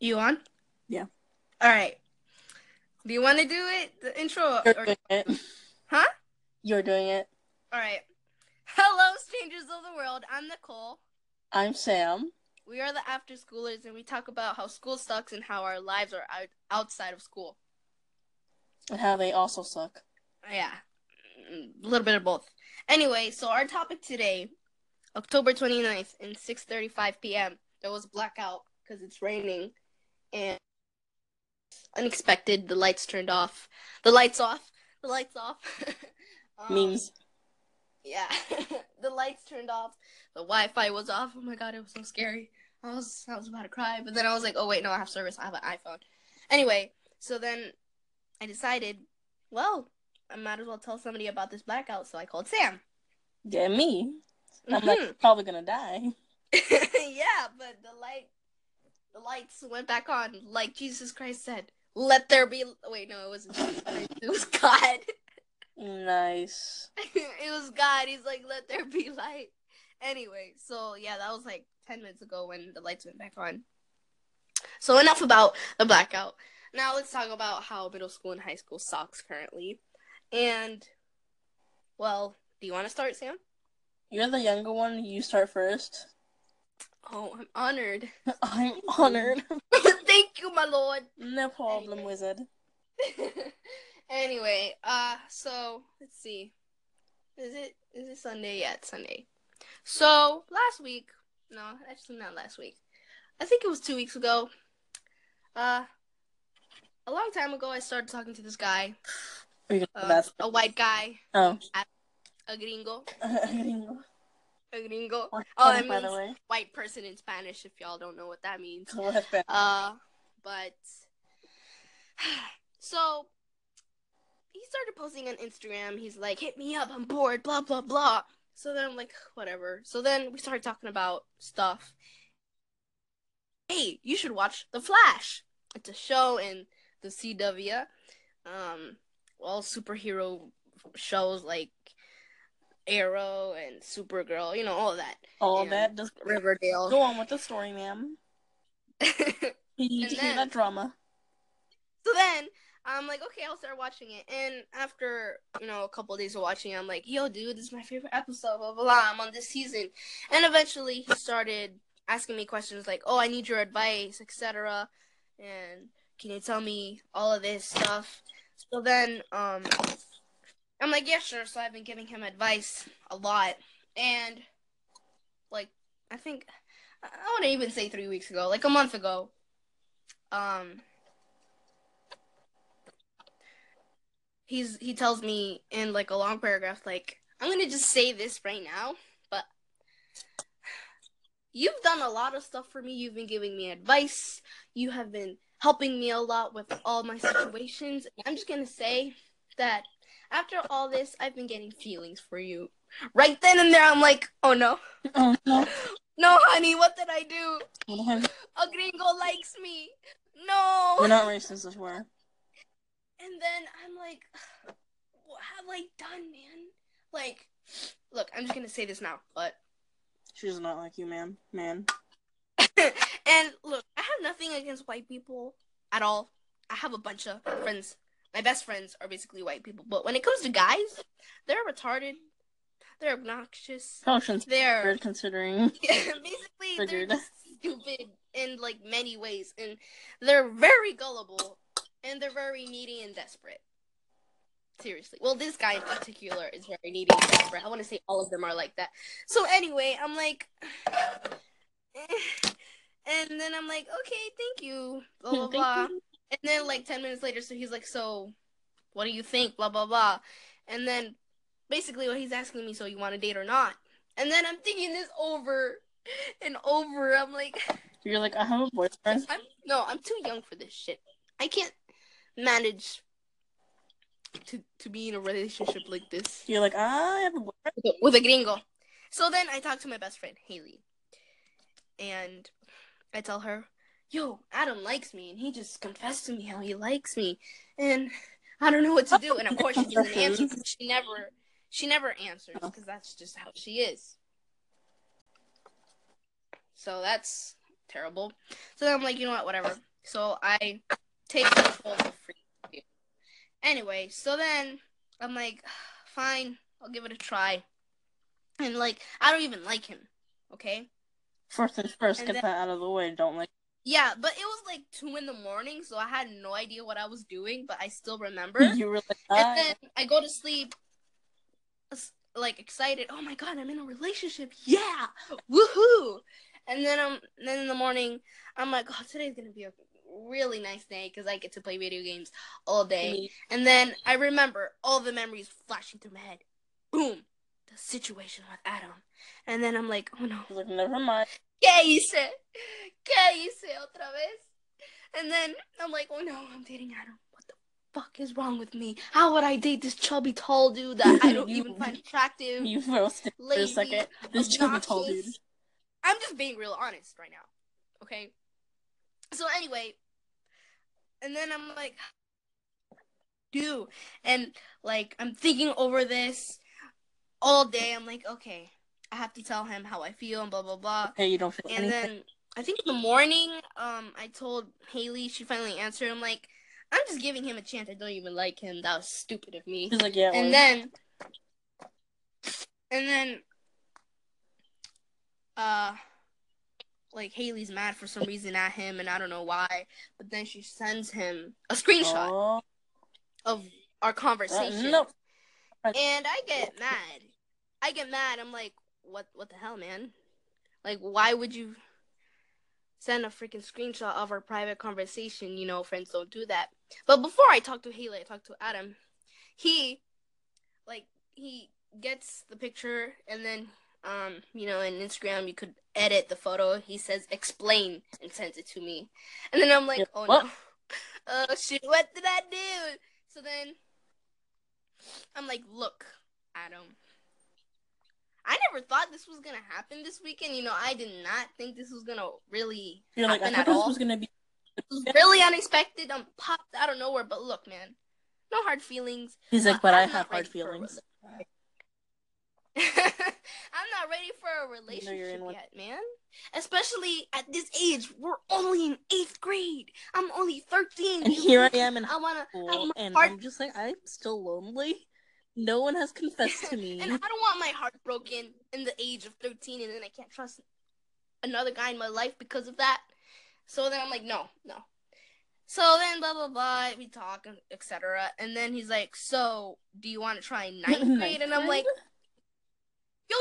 You on? Yeah. All right. Do you want to do it? The intro? You're doing it. Huh? You're doing it. All right. Hello, strangers of the world. I'm Nicole. I'm Sam. We are the after schoolers, and we talk about how school sucks and how our lives are outside of school. And how they also suck. Yeah. A little bit of both. Anyway, so our topic today, October 29th, in 6:35 p.m., there was a blackout because it's raining, and unexpected, the lights turned off. The lights off. Memes. Yeah. The lights turned off. The Wi-Fi was off. Oh, my God, it was so scary. I was about to cry, but then I was like, oh, wait, no, I have service. I have an iPhone. Anyway, so then I decided, well, I might as well tell somebody about this blackout, so I called Sam. Yeah, me. I'm like, probably gonna die. Yeah, but the lights went back on, like Jesus Christ said, let there be... Wait, no, it wasn't Jesus Christ, it was God. Nice. It was God, he's like, let there be light. Anyway, so yeah, that was like 10 minutes ago when the lights went back on. So enough about the blackout. Now let's talk about how middle school and high school sucks currently. And, well, do you want to start, Sam? You're the younger one. You start first. Oh, I'm honored. I'm honored. Thank you, my lord. No problem, wizard. Anyway, so, let's see. Is it Sunday? Yeah, it's Sunday. So, last week, no, actually not last week. I think it was 2 weeks ago. A long time ago, I started talking to this guy. A white guy. Oh. A gringo. A gringo. Oh, that means white person in Spanish, if y'all don't know what that means. But, so, he started posting on Instagram. He's like, hit me up, I'm bored, blah, blah, blah. So then I'm like, whatever. So then we started talking about stuff. Hey, you should watch The Flash. It's a show in the CW. All superhero shows like Arrow and Supergirl, you know, all that. All and that. Does Riverdale. Go on with the story, ma'am. You need to hear that drama. So then, I'm like, okay, I'll start watching it. And after, you know, a couple of days of watching it, I'm like, yo, dude, this is my favorite episode, blah, blah, blah, I'm on this season. And eventually, he started asking me questions like, oh, I need your advice, etc. And can you tell me all of this stuff? So then, I'm like, yeah, sure. So I've been giving him advice a lot. And, like, I think, I wouldn't even say 3 weeks ago, like a month ago, he tells me in, like, a long paragraph, like, I'm going to just say this right now, but you've done a lot of stuff for me. You've been giving me advice. You have been helping me a lot with all my situations. I'm just going to say that after all this, I've been getting feelings for you. Right then and there, I'm like, oh, no. Oh, no. No, honey, what did I do? Yeah. A gringo likes me. No. We're not racist as well. And then I'm like, what have I done, man? Like, look, I'm just going to say this now, but. She's not like you, man. And, look, I have nothing against white people at all. I have a bunch of friends. My best friends are basically white people, but when it comes to guys, they're retarded, they're obnoxious, they're considering. Yeah, basically, figured. They're just stupid in like many ways, and they're very gullible, and they're very needy and desperate. Seriously, well, this guy in particular is very needy and desperate. I want to say all of them are like that. So anyway, I'm like, and then I'm like, okay, thank you, blah blah blah. And then, like, 10 minutes later, so he's like, so, what do you think, blah, blah, blah. And then, basically, what he's asking me, so you want to date or not? And then I'm thinking this over and over. I'm like... You're like, I have a boyfriend? I'm too young for this shit. I can't manage to be in a relationship like this. You're like, I have a boyfriend? With a gringo. So then I talk to my best friend, Hayley. And I tell her, yo, Adam likes me, and he just confessed to me how he likes me, and I don't know what to do. And of course, she doesn't answer. She never answers because that's just how she is. So that's terrible. So then I'm like, you know what? Whatever. So I take the full free. Anyway, so then I'm like, fine, I'll give it a try. And, like, I don't even like him, okay? First things first, get that out of the way. Don't like. Yeah, but it was, like, 2 in the morning, so I had no idea what I was doing, but I still remember. You really died. And then I go to sleep, like, excited. Oh, my God, I'm in a relationship. Yeah! Woohoo! And then then in the morning, I'm like, oh, today's going to be a really nice day because I get to play video games all day. Me. And then I remember all the memories flashing through my head. Boom. The situation with Adam. And then I'm like, oh, no. Never mind. ¿Qué hice? ¿Qué hice otra vez? And then I'm like, oh, no, I'm dating Adam. What the fuck is wrong with me? How would I date this chubby, tall dude that I don't even find attractive? You roasted for a second. This chubby, tall dude. I'm just being real honest right now. Okay? So, anyway. And then I'm like, dude. And, like, I'm thinking over this. All day, I'm like, okay, I have to tell him how I feel and blah, blah, blah. Okay, you don't feel and anything. Then, I think in the morning, I told Hayley, she finally answered. I'm like, I'm just giving him a chance. I don't even like him. That was stupid of me. She's like, yeah, and then, like, Hayley's mad for some reason at him, and I don't know why. But then she sends him a screenshot of our conversation. No. And I get mad. I'm like, what the hell, man? Like, why would you send a freaking screenshot of our private conversation? You know, friends don't do that. But before I talked to Hayley, I talked to Adam. He gets the picture, and then, you know, in Instagram, you could edit the photo. He says, explain, and sends it to me. And then I'm like, oh, no. Oh, shit, what did I do? So then I'm like, look, Adam, I never thought this was going to happen this weekend. You know, I did not think this was going to really happen at all. This was going to be really unexpected. I'm popped out of nowhere. But look, man, no hard feelings. He's like, but I have hard feelings. I'm not ready for a relationship yet, man. Especially at this age. We're only in 8th grade. I'm only 13. And here I am in high school, and I'm just like, I'm still lonely. No one has confessed to me. And I don't want my heart broken in the age of 13, and then I can't trust another guy in my life because of that. So then I'm like, no. So then, blah, blah, blah, we talk, etc. And then he's like, so, do you want to try 9th grade? And I'm like, Yo.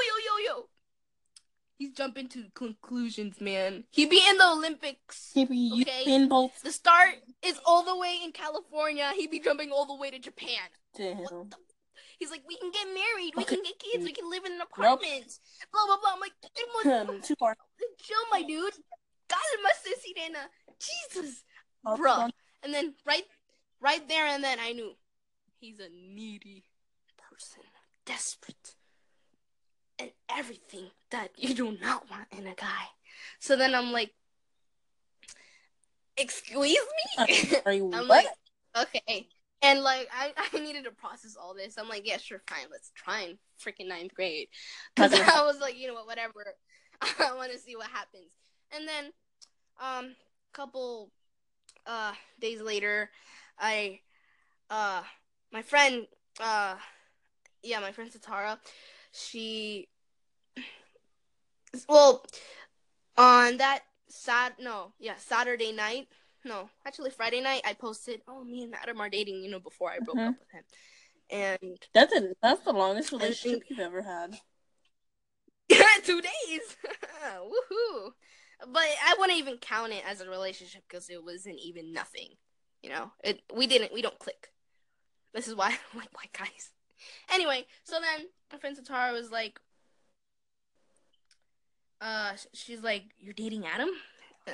He's jumping to conclusions, man. He be in the Olympics. He be in both. The start is all the way in California. He be jumping all the way to Japan. Damn. What the... He's like, we can get married. We can get kids. We can live in an apartment. Nope. Blah, blah, blah. I'm like, too far. Chill, my dude. Jesus. Oh, bro. And then right there and then I knew. He's a needy person. Desperate. And everything that you do not want in a guy. So then I'm like, excuse me? I'm like, okay. And, like, I needed to process all this. I'm like, yeah, sure, fine. Let's try in freaking 9th grade. Because I was like, you know what, whatever. I want to see what happens. And then a couple days later, my friend Satara, Friday night, I posted, oh, me and Adam are dating, you know, before I broke up with him. And that's the longest relationship you've ever had. 2 days. Woohoo. But I wouldn't even count it as a relationship because it wasn't even nothing. You know, we don't click. This is why I don't like white guys. Anyway, so then my friend Satara was like, she's like, you're dating Adam?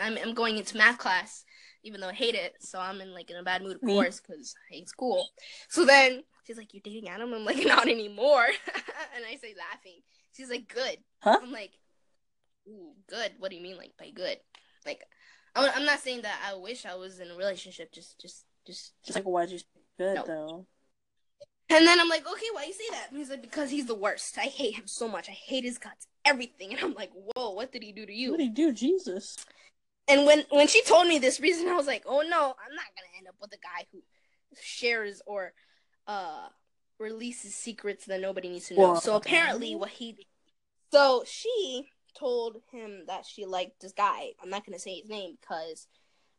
I'm going into math class, even though I hate it, so I'm in, like, in a bad mood, of course, because I hate school. So then she's like, you're dating Adam? I'm like, not anymore. And I say, laughing. She's like, good. Huh? I'm like, ooh, good? What do you mean, like, by good? Like, I'm not saying that I wish I was in a relationship, just like, why'd you say good, though? And then I'm like, okay, why you say that? And he's like, because he's the worst. I hate him so much. I hate his guts, everything. And I'm like, whoa, what did he do to you? What did he do, Jesus? And when she told me this reason, I was like, oh no, I'm not gonna end up with a guy who shares or releases secrets that nobody needs to know. Whoa. So apparently so she told him that she liked this guy. I'm not gonna say his name because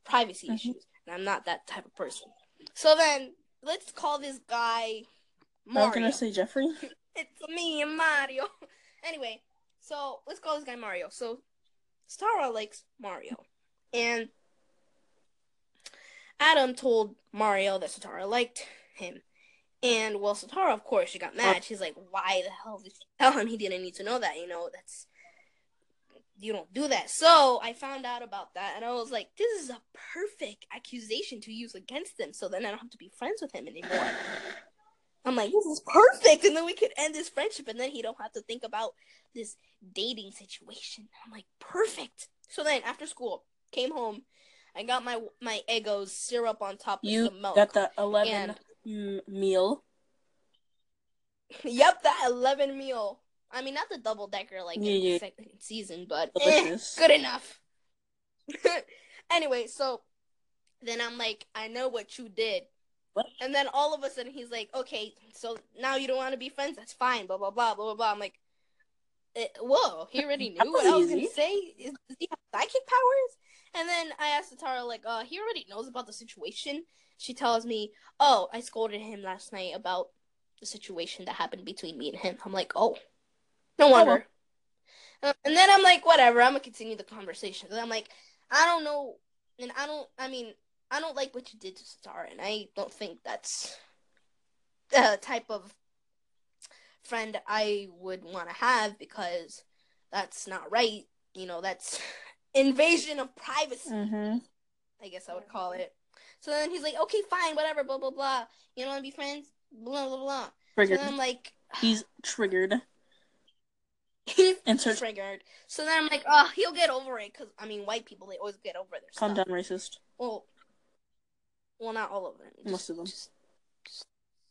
privacy issues, and I'm not that type of person. So then let's call this guy Mario. I was gonna say Jeffrey. It's me and Mario. Anyway, so let's call this guy Mario. So Satara likes Mario, and Adam told Mario that Satara liked him. And, well, Satara, of course, she got mad. She's like, why the hell did she tell him? He didn't need to know that, you know? That's, you don't do that. So I found out about that, and I was like, this is a perfect accusation to use against him, so then I don't have to be friends with him anymore. I'm like, this is perfect, and then we could end this friendship, and then he don't have to think about this dating situation. I'm like, perfect. So then, after school, came home, I got my Eggo's syrup on top of some milk. You got the 11 meal. Yep, that 11 meal. I mean, not the double decker like in the second season, but good enough. Anyway, so then I'm like, I know what you did. What? And then all of a sudden he's like, okay, so now you don't want to be friends? That's fine, blah, blah, blah, blah, blah, blah. I'm like, whoa, he already knew what I was going to say? Does he have psychic powers? And then I asked Satara, like, he already knows about the situation. She tells me, oh, I scolded him last night about the situation that happened between me and him. I'm like, oh, no wonder. Oh. And then I'm like, whatever, I'm going to continue the conversation. And I'm like, I don't know, and I don't like what you did to Satara, and I don't think that's the type of friend I would want to have, because that's not right. You know, that's invasion of privacy, I guess I would call it. So then he's like, okay, fine, whatever, blah, blah, blah. You don't want to be friends? Blah, blah, blah. Triggered. So then I'm like... He's triggered. He's triggered. So then I'm like, oh, he'll get over it, because, I mean, white people, they always get over their stuff. Calm down, racist. Well, not all of them. Most of them. Just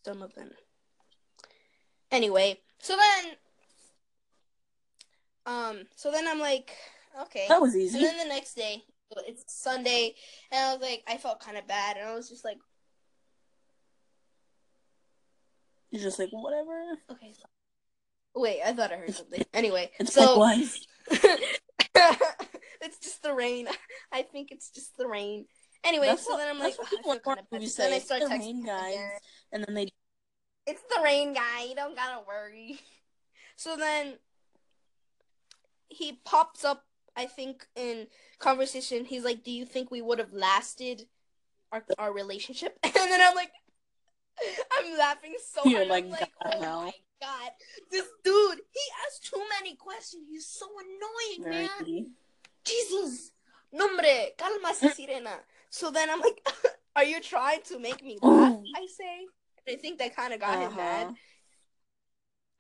some of them. Anyway, so then... I'm like... Okay. That was easy. And then the next day, it's Sunday, and I was like, I felt kind of bad, and I was just like... You're just like, whatever. Okay. Wait, I thought I heard something. Anyway, it's so... It's just the rain. I think it's just the rain. Anyway, then I'm like... Then I start texting rain, guys. Again. And then they... It's the rain, guy. You don't gotta worry. So then... He pops up, I think, in conversation. He's like, do you think we would have lasted our relationship? And then I'm like, I'm laughing so hard. I'm like, oh my God. This dude, he asks too many questions. He's so annoying, man. Pretty. Jesus. Nombre, calmase, sirena. So then I'm like, are you trying to make me laugh? I say. And I think that kind of got him mad.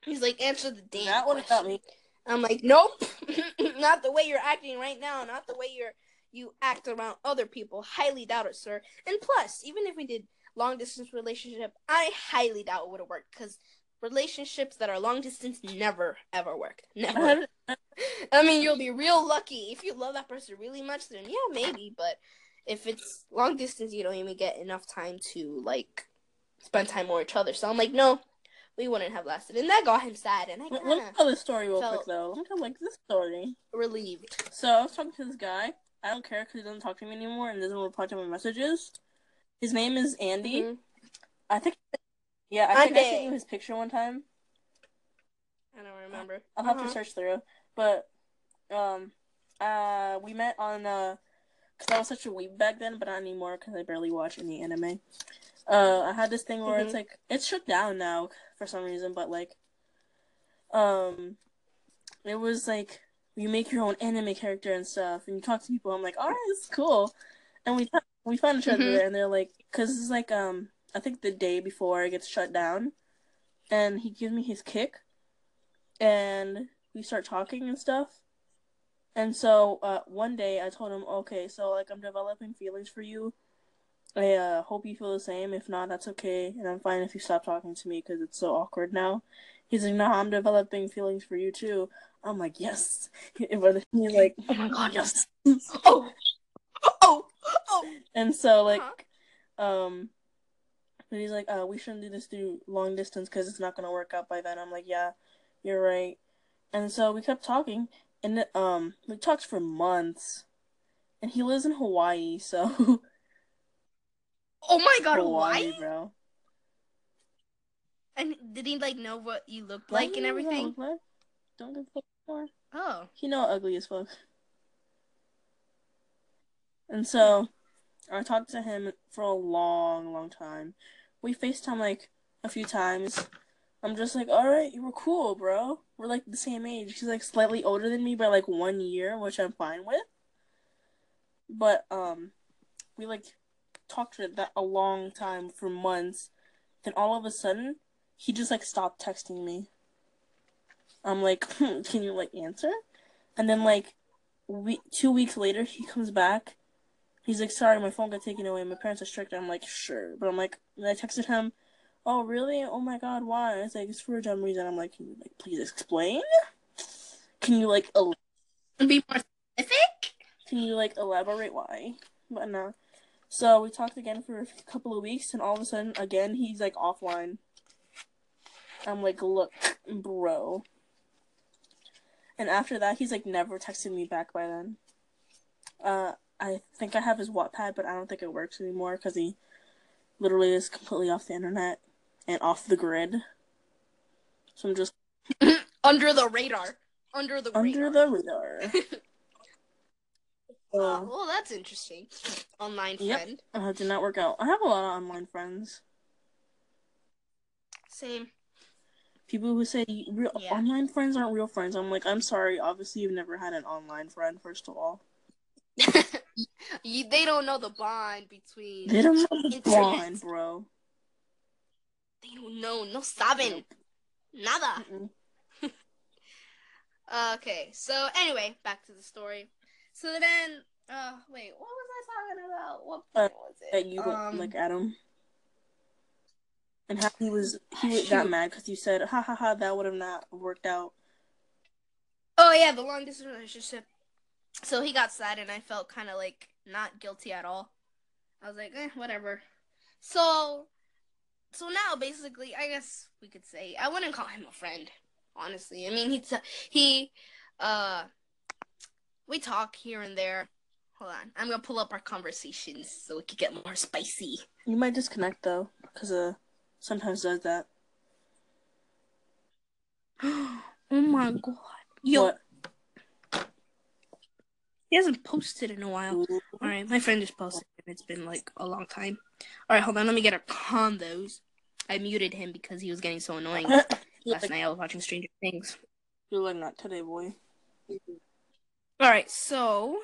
He's like, answer the damn question. That one got me. I'm like, nope, not the way you're acting right now, not the way you act around other people. Highly doubt it, sir. And plus, even if we did long-distance relationship, I highly doubt it would have worked, because relationships that are long-distance never, ever work. Never. I mean, you'll be real lucky. If you love that person really much, then yeah, maybe, but if it's long-distance, you don't even get enough time to, like, spend time with each other. So I'm like, no. We wouldn't have lasted. And that got him sad. And I kind of Let me tell this story real quick, though. I like this story. Relieved. So, I was talking to this guy. I don't care because he doesn't talk to me anymore and doesn't reply to my messages. His name is Andy. I think I sent you his picture one time. I don't remember. I'll have to search through. But, we met on, because I was such a weeb back then, but not anymore because I barely watch any anime. I had this thing where it's like it's shut down now for some reason, but like, it was like you make your own anime character and stuff, and you talk to people. I'm like, all right, it's cool, and we found each other there, and they're like, because it's like I think the day before it gets shut down, and he gives me his kick, and we start talking and stuff, and so one day I told him, okay, so like I'm developing feelings for you. I hope you feel the same. If not, that's okay. And I'm fine if you stop talking to me because it's so awkward now. He's like, no, I'm developing feelings for you too. I'm like, yes. He's like, oh my God, yes. Oh, oh. And so, like, and he's like, we shouldn't do this through long distance because it's not going to work out by then. I'm like, yeah, you're right. And so we kept talking, and we talked for months. And he lives in Hawaii, so. Oh my god, Hawaii? Bro. And did he, like, know what you looked like and everything? Don't give a fuck more. Oh. He know ugly as fuck. And so, I talked to him for a long, long time. We FaceTime, like, a few times. I'm just like, alright, you were cool, bro. We're, like, the same age. He's, like, slightly older than me by, like, 1 year, which I'm fine with. But, we, like, talked for that a long time, for months. Then all of a sudden, he just, like, stopped texting me. I'm like, can you, like, answer? And then, like, 2 weeks later, he comes back. He's like, sorry, my phone got taken away. My parents are strict. I'm like, sure. But I'm like, and I texted him, oh, really? Oh, my God, why? It's like, it's for a dumb reason. I'm like, can you, like, please explain? Can you, like, be more specific? Can you, like, elaborate why? But no. So we talked again for a couple of weeks, and all of a sudden, again, he's, like, offline. I'm like, look, bro. And after that, he's, like, never texted me back by then. I think I have his Wattpad, but I don't think it works anymore because he literally is completely off the internet and off the grid. So I'm just... Under the radar. Under the radar. Well, that's interesting. Online friend. Yep. Did not work out. I have a lot of online friends. Same. People who say online friends aren't real friends. I'm like, I'm sorry. Obviously, you've never had an online friend, first of all. They don't know the bond between... They don't know the bond, bro. They don't know. No saben. Nada. Okay. So, anyway, back to the story. So then, wait, what was I talking about? What point was it? That you don't like Adam. And how he got mad because you said, ha ha ha, that would have not worked out. Oh, yeah, the long distance relationship. So he got sad and I felt kind of like not guilty at all. I was like, whatever. So now basically, I guess we could say, I wouldn't call him a friend, honestly. I mean, we talk here and there. Hold on. I'm going to pull up our conversations so it could get more spicy. You might disconnect, though, because sometimes does that. Oh, my God. Yo. What? He hasn't posted in a while. Ooh. All right. My friend just posted, and it's been, like, a long time. All right. Hold on. Let me get our condos. I muted him because he was getting so annoying. Last night I was watching Stranger Things. You're like, not today, boy. Alright, so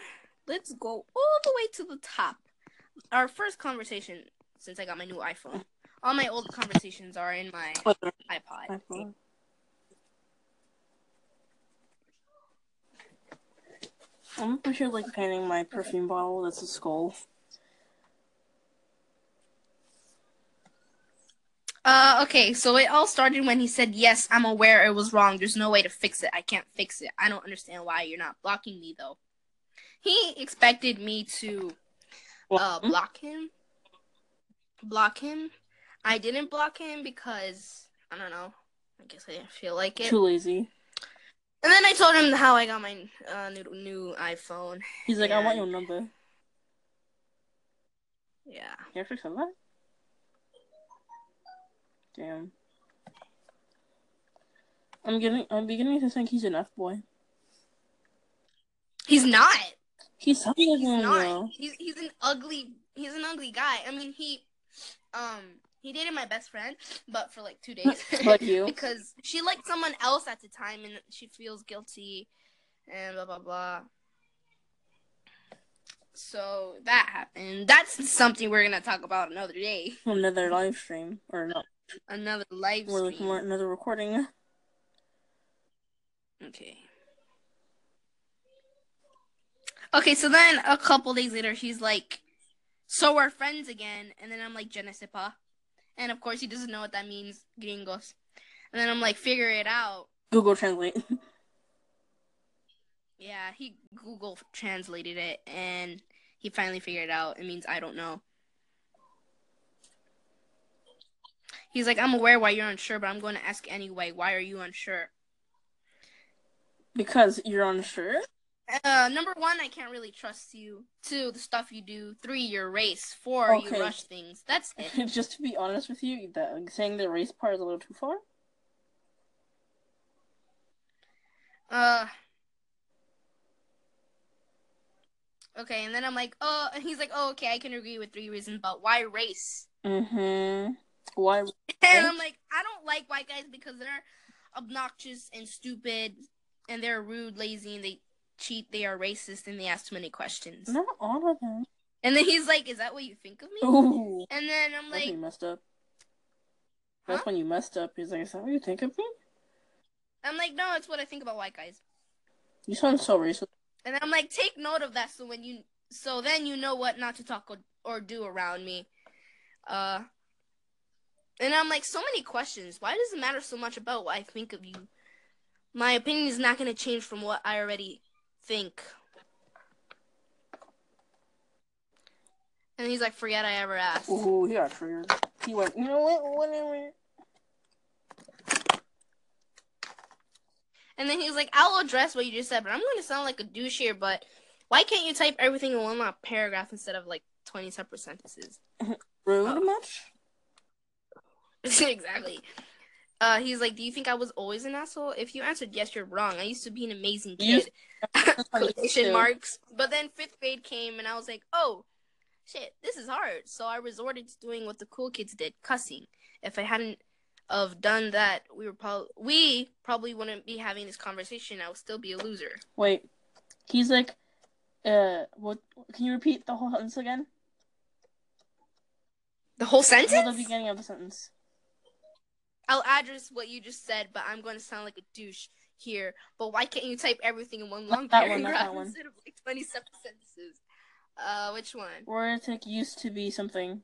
let's go all the way to the top. Our first conversation since I got my new iPhone. All my old conversations are in my iPod. I'm pretty sure, like, painting my perfume bottle that's a skull. Okay, so it all started when he said, yes, I'm aware it was wrong. There's no way to fix it. I can't fix it. I don't understand why you're not blocking me, though. He expected me to block him. I didn't block him because, I don't know, I guess I didn't feel like it. Too lazy. And then I told him how I got my new iPhone. He's like, I want your number. Yeah. You fix that? Damn. I'm beginning to think he's an F-boy. He's not. He's not. He's an ugly guy. I mean, he dated my best friend, but for like 2 days. Like you. Because she liked someone else at the time, and she feels guilty, and blah blah blah. So that happened. That's something we're gonna talk about another day. Another live stream, or not. Another live stream. Or another recording. Okay, so then a couple days later, he's like, so we're friends again. And then I'm like, je ne sais pas. And of course, he doesn't know what that means, gringos. And then I'm like, figure it out. Google Translate. Yeah, he Google translated it. And he finally figured it out. It means I don't know. He's like, I'm aware why you're unsure, but I'm going to ask anyway. Why are you unsure? Because you're unsure? Number one, I can't really trust you. 2, the stuff you do. 3, your race. 4, okay. You rush things. That's it. Just to be honest with you, saying the race part is a little too far. Okay, and then I'm like, oh, and he's like, oh, okay, I can agree with 3 reasons, but why race? Mm-hmm. Why? And I'm like, I don't like white guys because they're obnoxious and stupid, and they're rude, lazy, and they cheat. They are racist, and they ask too many questions. Not all of them. And then he's like, "Is that what you think of me?" Ooh. And then I'm like, "That's when you messed up." Huh? That's when you messed up. He's like, "Is that what you think of me?" I'm like, "No, it's what I think about white guys." You sound so racist. And then I'm like, "Take note of that, so then you know what not to talk or do around me." And I'm like, so many questions. Why does it matter so much about what I think of you? My opinion is not going to change from what I already think. And he's like, forget I ever asked. Ooh, he got triggered. He went, you know what? Whatever. And then he's like, I'll address what you just said, but I'm going to sound like a douche here, but why can't you type everything in one paragraph instead of, 20 separate sentences? Rude much? Exactly. He's like, do you think I was always an asshole? If you answered yes, you're wrong. I used to be an amazing kid. Quotation marks. But then 5th grade came, and I was like, oh, shit, this is hard. So I resorted to doing what the cool kids did, cussing. If I hadn't have done that, we probably wouldn't be having this conversation. I would still be a loser. Wait. He's like, what? Can you repeat the whole sentence again? The whole sentence? Well, the beginning of the sentence. I'll address what you just said, but I'm going to sound like a douche here. But why can't you type everything in one long paragraph instead of 27 sentences? Which one? Where it's used to be something.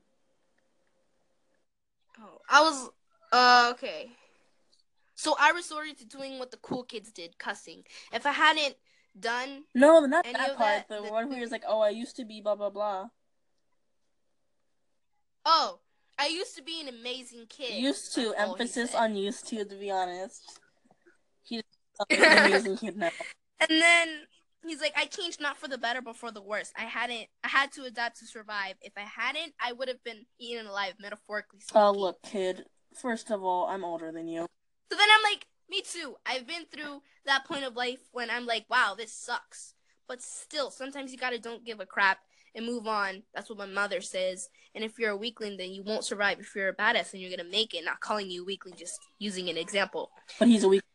Oh, I was okay. So I resorted to doing what the cool kids did, cussing. If I hadn't done the one where it's like, oh, I used to be blah blah blah. Oh. I used to be an amazing kid. Used to. Emphasis on used to be honest. He's an amazing kid now. And then he's like, I changed not for the better, but for the worse. I had to adapt to survive. If I hadn't, I would have been eaten alive, metaphorically speaking. Oh, look, kid. First of all, I'm older than you. So then I'm like, me too. I've been through that point of life when I'm like, wow, this sucks. But still, sometimes you gotta don't give a crap and move on. That's what my mother says. And if you're a weakling, then you won't survive. If you're a badass, then you're going to make it. Not calling you weakling, just using an example. But he's a weakling.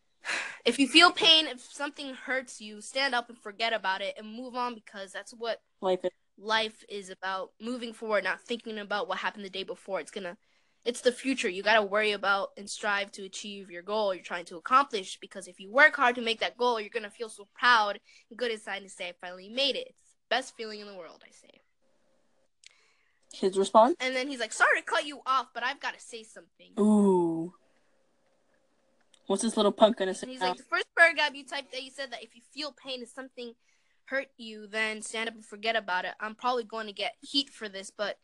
If you feel pain, if something hurts you, stand up and forget about it and move on, because that's what life is about. Moving forward, not thinking about what happened the day before. It's the future. You got to worry about and strive to achieve your goal you're trying to accomplish, because if you work hard to make that goal, you're going to feel so proud and good inside and say, I finally made it. Best feeling in the world, I say. His response? And then he's like, sorry to cut you off, but I've got to say something. Ooh. What's this little punk gonna say? And he's like, the first paragraph you typed that you said that if you feel pain and something hurt you, then stand up and forget about it. I'm probably going to get heat for this, but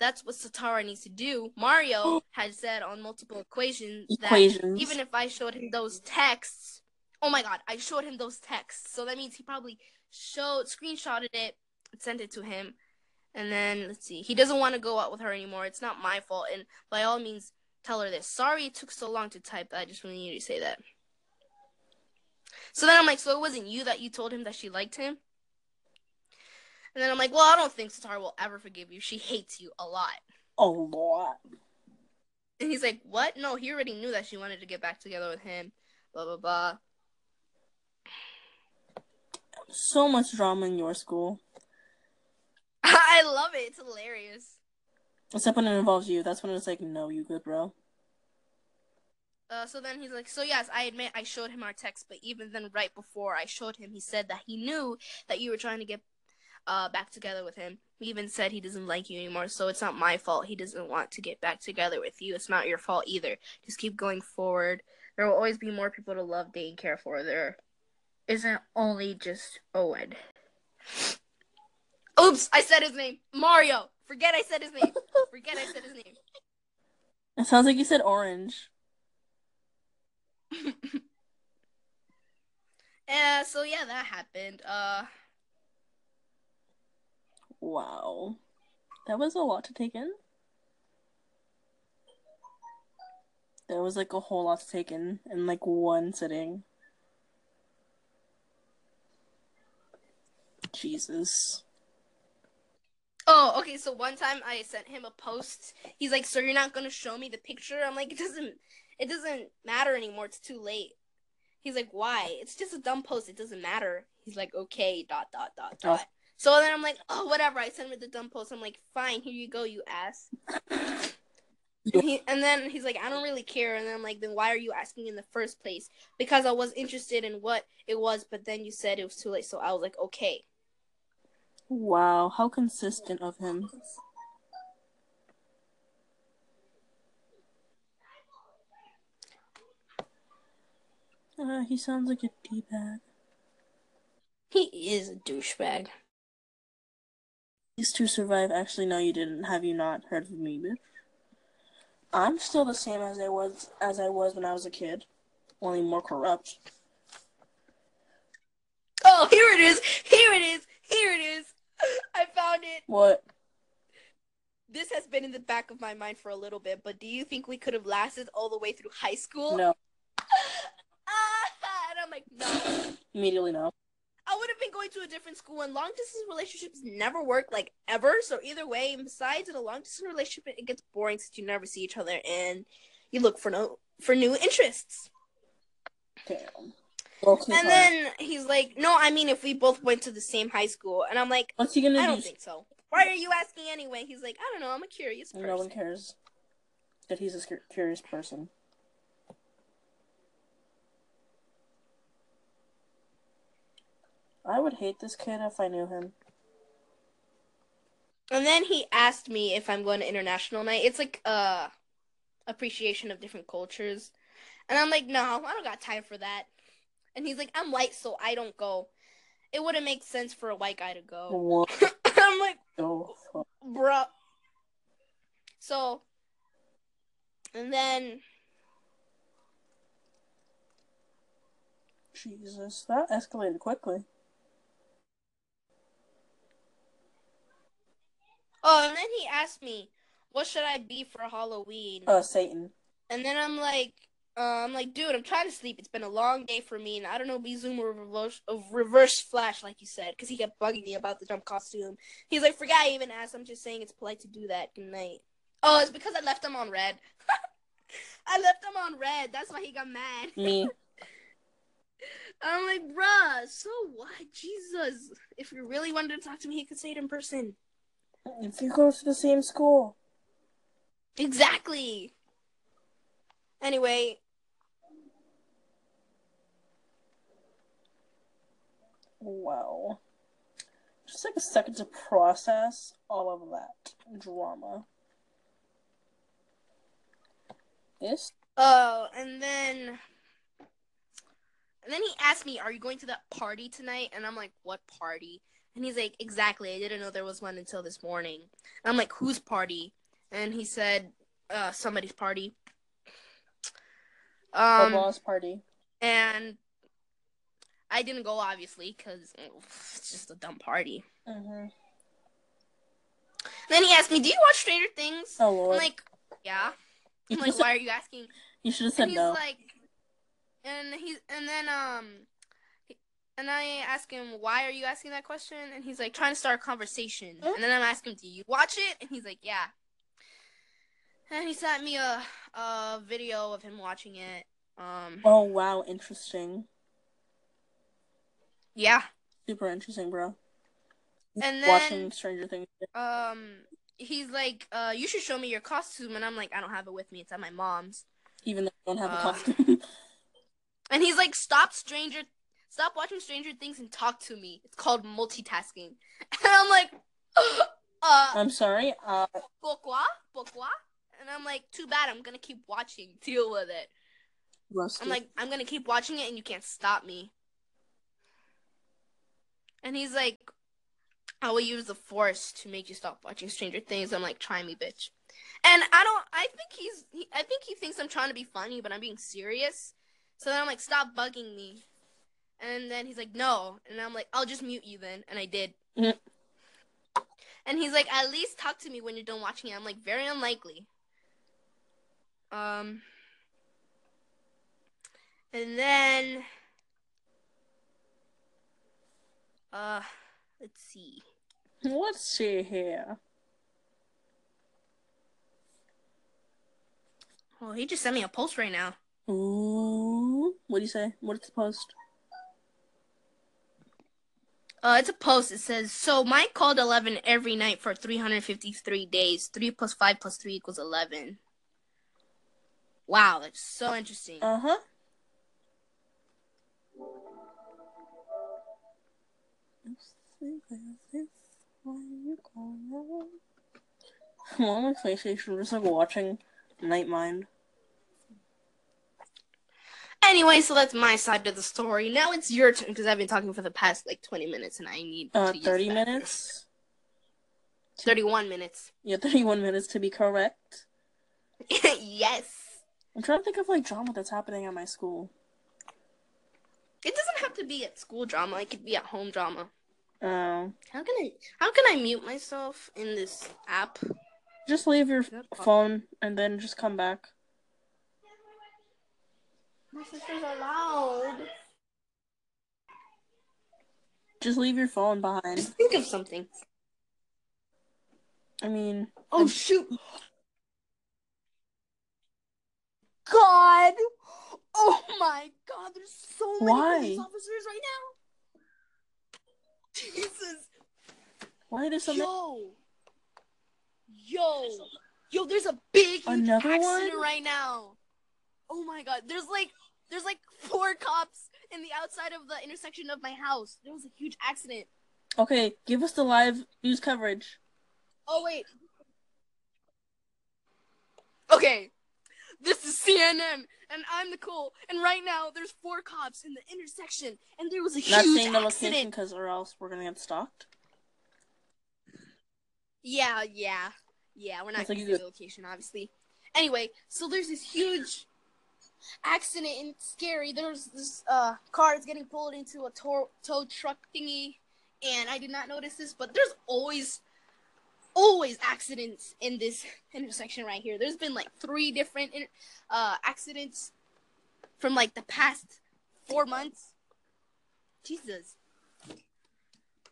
that's what Satara needs to do. Mario had said on multiple equations that even if I showed him those texts, oh my god, I showed him those texts. So that means he probably screenshotted it, sent it to him, and then let's see. He doesn't want to go out with her anymore. It's not my fault, and by all means, tell her this. Sorry it took so long to type. I just really need you to say that. So then I'm like, so it wasn't you that you told him that she liked him? And then I'm like, well, I don't think Satara will ever forgive you. She hates you a lot. A lot. And he's like, what? No, he already knew that she wanted to get back together with him. Blah blah blah. So much drama in your school. I love it. It's hilarious. Except when it involves you. That's when it's like, no, you good, bro. So then he's like, so yes, I admit I showed him our text, but even then right before I showed him, he said that he knew that you were trying to get back together with him. He even said he doesn't like you anymore, so it's not my fault. He doesn't want to get back together with you. It's not your fault either. Just keep going forward. There will always be more people to love, date, and care for. There isn't only just Owen. Oops, I said his name. Mario. Forget I said his name. It sounds like you said orange. Yeah, so yeah, that happened. Wow. That was a lot to take in. There was like a whole lot to take in like one sitting. Jesus. Oh, okay, so one time I sent him a post. He's like, so you're not gonna show me the picture? I'm like, it doesn't matter anymore, it's too late. He's like, why? It's just a dumb post, it doesn't matter. He's like, okay, .. So then I'm like, oh, whatever, I sent him the dumb post. I'm like, fine, here you go, you ass. And then he's like, I don't really care. And then I'm like, then why are you asking in the first place? Because I was interested in what it was, but then you said it was too late, so I was like, okay. Wow, how consistent of him. He sounds like a d-bag. He is a douchebag. These two survive. Actually, no, you didn't. Have you not heard of me, bitch? I'm still the same as I was when I was a kid, only more corrupt. Oh, here it is. I found it. What? This has been in the back of my mind for a little bit, but do you think we could have lasted all the way through high school? No. And I'm like, no. Immediately no. I would have been going to a different school, and long-distance relationships never work, like, ever. So either way, and besides, in a long-distance relationship, it gets boring since you never see each other, and you look for new interests. Damn. And then he's like, no, I mean, if we both went to the same high school. And I'm like, what's he gonna do? I don't think so. Why are you asking anyway? He's like, I don't know, I'm a curious person. No one cares that he's a curious person. I would hate this kid if I knew him. And then he asked me if I'm going to international night. It's like appreciation of different cultures. And I'm like, no, I don't got time for that. And he's like, I'm white, so I don't go. It wouldn't make sense for a white guy to go. I'm like, bruh. So, and then... Jesus, that escalated quickly. Oh, and then he asked me, what should I be for Halloween? Oh, Satan. And then I'm like, dude, I'm trying to sleep. It's been a long day for me, and I don't know, be Zoom or reverse Flash, like you said, because he kept bugging me about the dumb costume. He's like, forget I even asked. I'm just saying it's polite to do that. Good night. Oh, it's because I left him on red. That's why he got mad. Me. I'm like, bruh, so what? Jesus. If you really wanted to talk to me, he could say it in person. If you go to the same school. Exactly. Anyway. Wow. Just like a second to process all of that drama. This? Oh, and then he asked me, are you going to that party tonight? And I'm like, what party? And he's like, exactly, I didn't know there was one until this morning. And I'm like, whose party? And he said, somebody's party. A boss party. And I didn't go, obviously, because it's just a dumb party. Mm-hmm. Then he asked me, do you watch Stranger Things? Oh, Lord. I'm like, yeah. I'm like, why are you asking? You should have said no. And I ask him, why are you asking that question? And he's like, trying to start a conversation. Mm-hmm. And then I'm asking him, do you watch it? And he's like, yeah. And he sent me a video of him watching it. Oh, wow. Interesting. Yeah. Super interesting, bro. And then, watching Stranger Things. He's like, you should show me your costume. And I'm like, I don't have it with me. It's at my mom's. Even though I don't have a costume. And he's like, Stop watching Stranger Things and talk to me. It's called multitasking. And I'm like, I'm sorry. Pourquoi? And I'm like, too bad. I'm going to keep watching. Deal with it. Rusty. I'm like, I'm going to keep watching it and you can't stop me. And he's like, I will use the force to make you stop watching Stranger Things. I'm like, try me, bitch. And I think he thinks I'm trying to be funny, but I'm being serious. So then I'm like, stop bugging me. And then he's like, no. And I'm like, I'll just mute you then. And I did. Mm-hmm. And he's like, at least talk to me when you're done watching it. I'm like, very unlikely. And then, let's see. Let's see here. Oh, he just sent me a post right now. Ooh. What do you say? What's the post? It's a post. It says, so Mike called 11 every night for 353 days. 3 plus 5 plus 3 equals 11. Wow, that's so interesting. Uh-huh. Well, my PlayStation just like watching Nightmind. Anyway, so that's my side of the story. Now it's your turn because I've been talking for the past like 20 minutes, and I need 30 minutes. 31 minutes. Yeah, 31 minutes to be correct. Yes. I'm trying to think of like drama that's happening at my school. It doesn't have to be at school drama. It could be at home drama. How can I mute myself in this app? Just leave your phone and then just come back. My sisters are loud. Just leave your phone behind. Just think of something. I mean... Oh, shoot! God! Oh my God, there's so many police officers right now! Jesus! Why there's so many? Yo, there's a big accident right now. Oh my God, there's like 4 cops in the outside of the intersection of my house. There was a huge accident. Okay, give us the live news coverage. Oh wait. Okay, this is CNN, and I'm Nicole, and right now there's 4 cops in the intersection, and there was a huge accident. Not saying the location, because or else we're gonna get stalked. Yeah, we're not going to do the location, obviously. Anyway, so there's this huge accident, and it's scary. There's this car is getting pulled into a tow truck thingy, and I did not notice this, but there's always accidents in this intersection right here. There's been, like, 3 different accidents from, like, the past 4 months. Jesus.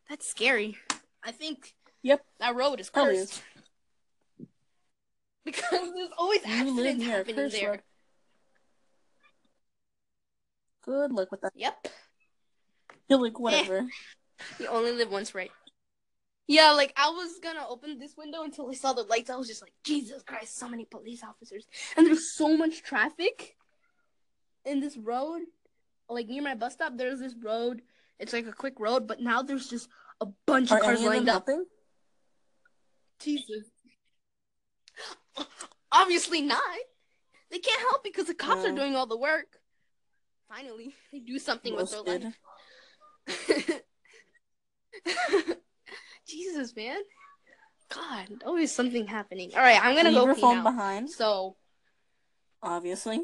That's scary. I think... Yep. That road is cursed. Because there's always accidents happening there. Road. Good luck with that. Yep. You're like, whatever. You only live once, right? Yeah, like, I was gonna open this window until I saw the lights. I was just like, Jesus Christ, so many police officers. And there's so much traffic in this road. Like, near my bus stop, there's this road. It's like a quick road, but now there's just a bunch of cars lined up. Jesus. Obviously not. They can't help because the cops are doing all the work. Finally, they do something with their life. Jesus, man. God, always something happening. All right, I'm going to go pee now. Behind. So. Obviously.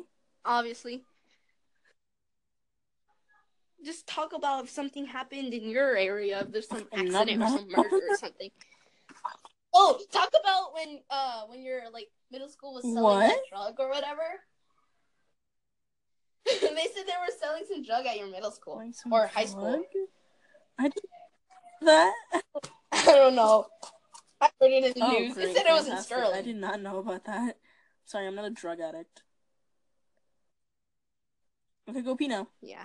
Just talk about if something happened in your area, if there's some accident or some murder or something. Oh, talk about when your like middle school was selling that drug or whatever. They said they were selling some drug at your middle school or high school. I didn't know that. I don't know. I heard it in the news. Great. It said it was in Sterling. I did not know about that. Sorry, I'm not a drug addict. Okay, go pee now. Yeah.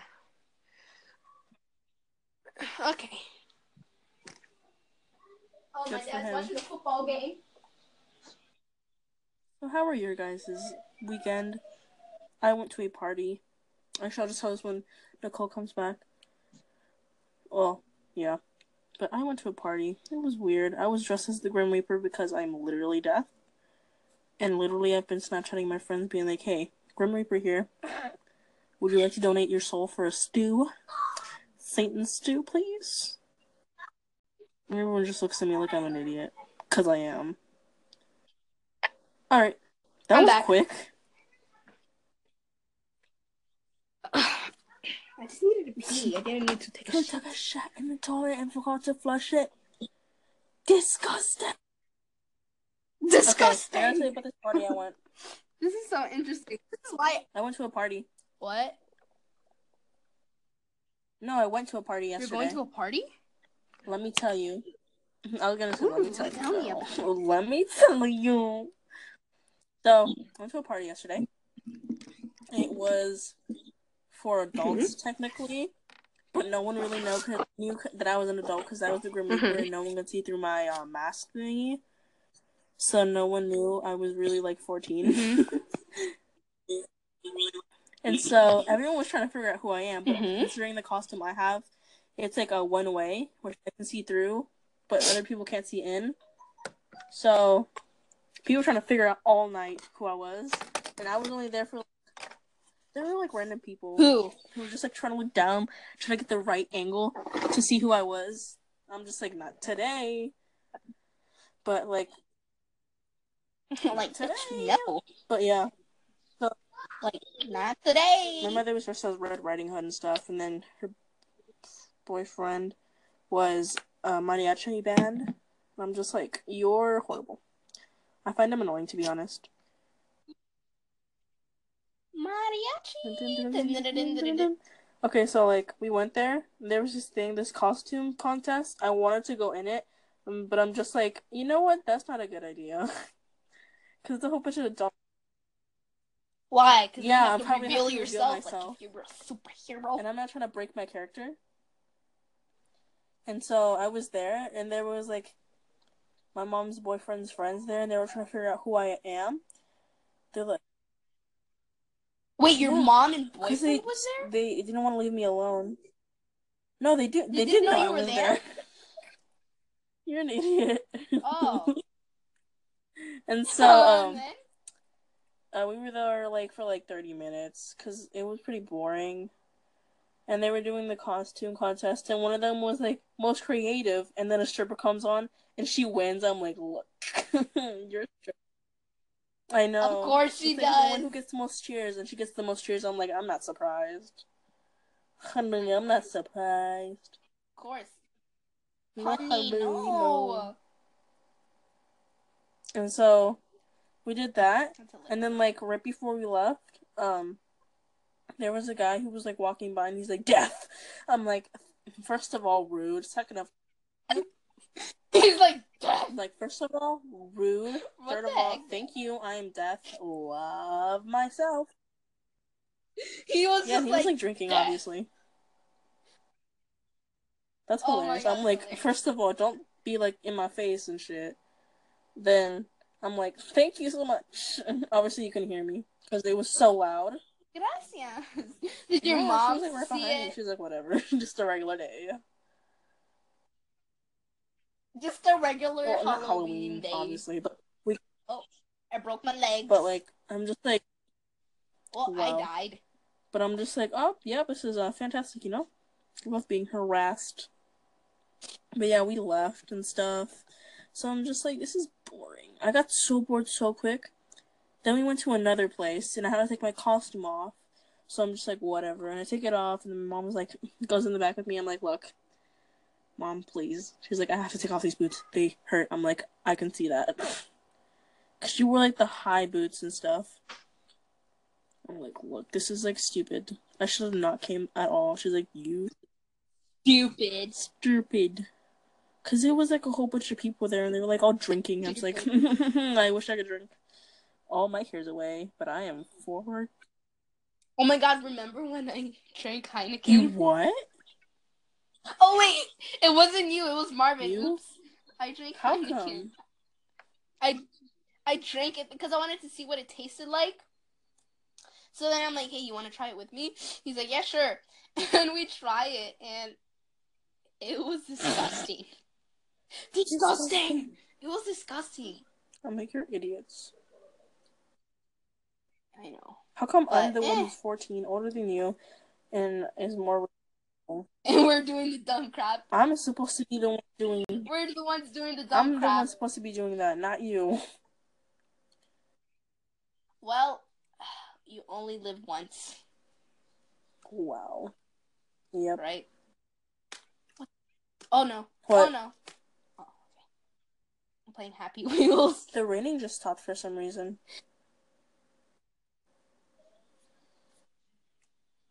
Okay. Oh, my dad's watching the football game. So how are your guys' this weekend? I went to a party. I shall just tell this when Nicole comes back. Well, yeah. But I went to a party. It was weird. I was dressed as the Grim Reaper because I'm literally death. And literally I've been Snapchatting my friends being like, hey, Grim Reaper here. Would you like to donate your soul for a stew? Satan stew, please? Everyone just looks at me like I'm an idiot. Because I am. Alright. That was quick. I just needed to pee. I didn't need to take a shit. I took a shot in the toilet and forgot to flush it. Disgusting. Disgusting. Okay, I gotta tell you about this party I went. This is so interesting. This is why I went to a party. What? No, I went to a party yesterday. You're going to a party? Let me tell you. I was gonna say, let me tell you. So, I went to a party yesterday. It was for adults, technically, but no one really knew that I was an adult because I was the Grim Reaper and no one could see through my mask thingy. So no one knew I was really, like, 14. And so everyone was trying to figure out who I am, but considering the costume I have, it's, like, a one-way, which I can see through, but other people can't see in. So people were trying to figure out all night who I was, and I was only there for, like, there were, like, random people. Who were just, like, trying to look down, trying to get the right angle to see who I was. I'm just, like, not today. But, like, like today. No. But yeah. So, like, not today. My mother was dressed as Red Riding Hood and stuff, and then her boyfriend was a mariachi band. And I'm just like, you're horrible. I find him annoying, to be honest. Mariachi. Okay, so, like, we went there. There was this thing, this costume contest. I wanted to go in it, but I'm just like, you know what? That's not a good idea. Because the whole bunch of adults. Why? Because yeah, you have to reveal yourself. Like, if you're a superhero. And I'm not trying to break my character. And so I was there, and there was, like, my mom's boyfriend's friends there, and they were trying to figure out who I am. They're like, wait, your mom and boyfriend was there? They didn't want to leave me alone. No, they did. They didn't know you were there. You're an idiot. Oh. And so, we were there, like, for, like, 30 minutes, because it was pretty boring, and they were doing the costume contest, and one of them was, like, most creative, and then a stripper comes on, and she wins. I'm like, look, you're a stripper. I know. Of course she does. The one who gets the most cheers, and she gets the most cheers. I'm like, I'm not surprised. Honey, I'm not surprised. Of course. Honey, no. And so, we did that, and then, like, right before we left, there was a guy who was, like, walking by, and he's like, death! I'm like, first of all, rude. Second of all, he's like, death! Like, first of all, rude. Third of all, thank you, I am death. Love myself. He was just, he was, like, drinking, death. Obviously. That's hilarious. Oh my God, I'm like, hilarious. First of all, don't be, like, in my face and shit. Then I'm like, thank you so much. Obviously, you couldn't hear me because it was so loud. Gracias. Did your mom see it? She was like, right behind me. She was like, whatever. Just a regular day. Just a regular Halloween day. Obviously, but we. Oh, I broke my leg. But, like, I'm just like. Well, wow. I died. But I'm just like, oh, yeah, this is fantastic, you know? We're both being harassed. But yeah, we left and stuff. So I'm just like, this is boring. I got so bored so quick. Then we went to another place, and I had to take my costume off. So I'm just like, whatever. And I take it off, and then my mom was like, goes in the back with me. I'm like, look, mom, please. She's like, I have to take off these boots. They hurt. I'm like, I can see that. Because she wore, like, the high boots and stuff. I'm like, look, this is, like, stupid. I should have not came at all. She's like, you stupid. Stupid. Because it was, like, a whole bunch of people there, and they were, like, all drinking. I was like, I wish I could drink all my hair's away, but I am forward. Oh, my God, remember when I drank Heineken? You what? Oh, wait, it wasn't you. It was Marvin. You? Oops. I drank Heineken. How come? I drank it because I wanted to see what it tasted like. So then I'm like, hey, you want to try it with me? He's like, yeah, sure. And we try it, and it was disgusting. Disgusting! It was disgusting. I'm like, you're idiots. I know. How come I'm the one who's 14, older than you, and is more. And we're doing the dumb crap. I'm supposed to be the one doing We're the ones doing the dumb crap. I'm the one supposed to be doing that, not you. Well, you only live once. Wow. Yep. Right? What? Oh, no. What? Oh, no. Oh, okay. I'm playing Happy Wheels. The raining just stopped for some reason.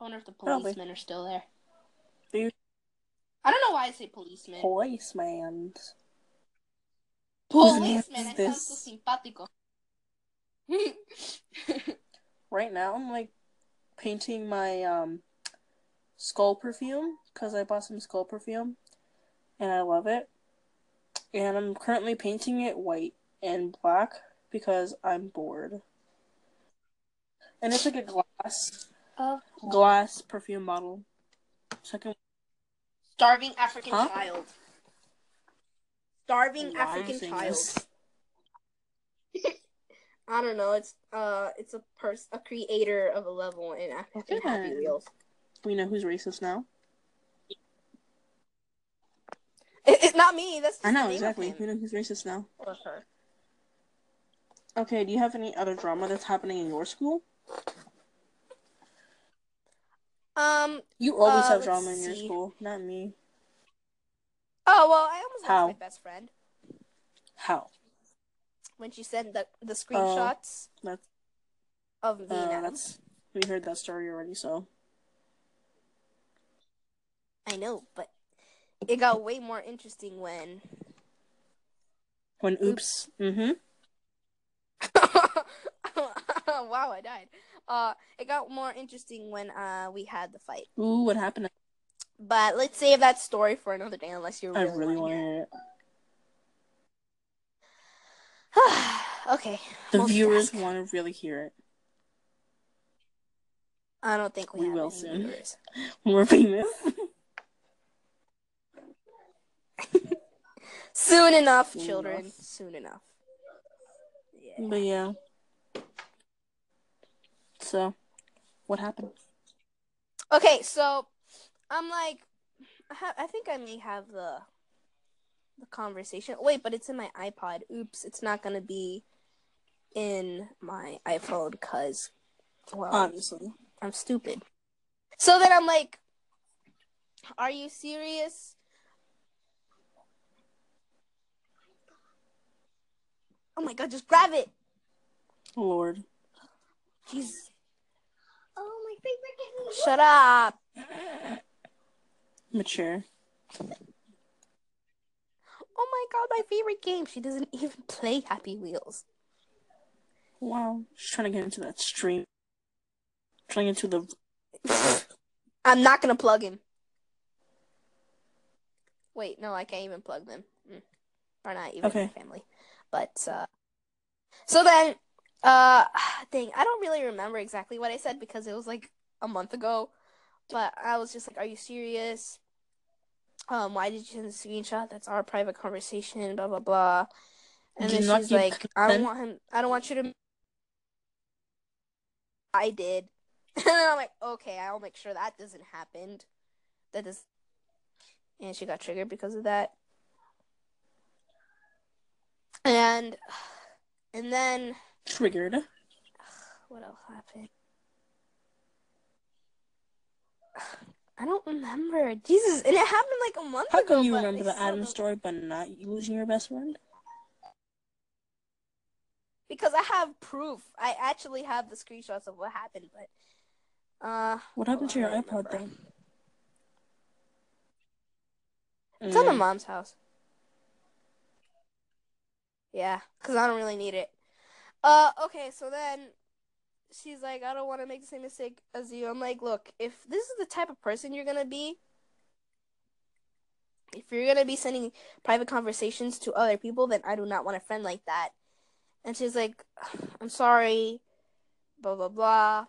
I wonder if the policemen Probably. Are still there. Dude. I don't know why I say policemen. Policeman. Policeman. I sound so simpatico. Right now, I'm like painting my skull perfume because I bought some skull perfume and I love it. And I'm currently painting it white and black because I'm bored. And it's like a glass perfume bottle. Second. Starving African child. Starving African child. I don't know. It's a creator of a level in Happy Wheels. We know who's racist now. It's not me. That's just I know exactly. We know who's racist now. Or her. Okay. Do you have any other drama that's happening in your school? You always have drama in your school, not me. Oh well, I almost lost my best friend. How? When she sent the screenshots of me and Adam. We heard that story already, so. I know, but it got way more interesting when... Oops. Mm-hmm. Wow, I died. It got more interesting when we had the fight. Ooh, what happened? But let's save that story for another day, unless you're really... I really want it. Okay. The viewers want to really hear it. I don't think we will soon. Viewers. We're famous. Soon enough, children. Soon enough. Yeah. But yeah. So, what happened? Okay, so I'm like, I think I may have the conversation. Wait, but it's in my iPod. Oops, it's not gonna be in my iPhone because, well, obviously, I'm stupid. So then I'm like, are you serious? Oh my god, just grab it! Lord. Jesus. Oh, my favorite. Shut up. Mature. Oh my god, my favorite game. She doesn't even play Happy Wheels. Wow. She's trying to get into that stream. Trying into the... I'm not going to plug him. Wait, no, I can't even plug them. Or not even my family. But, So then, dang, I don't really remember exactly what I said because it was like a month ago. But I was just like, are you serious? Why did you send the screenshot? That's our private conversation, blah blah blah. And then she's like, I don't want you to. I did. And then I'm like, okay, I'll make sure that doesn't happen. And she got triggered because of that. And then triggered. What else happened? I don't remember. Jesus, and it happened like a month ago. How come you remember the Adam story, but not you losing your best friend? Because I have proof. I actually have the screenshots of what happened, but... what happened to your iPod, then? It's on my mom's house. Yeah, because I don't really need it. Okay, so then... She's like, I don't want to make the same mistake as you. I'm like, look, if this is the type of person you're going to be, if you're going to be sending private conversations to other people, then I do not want a friend like that. And she's like, I'm sorry, blah, blah, blah.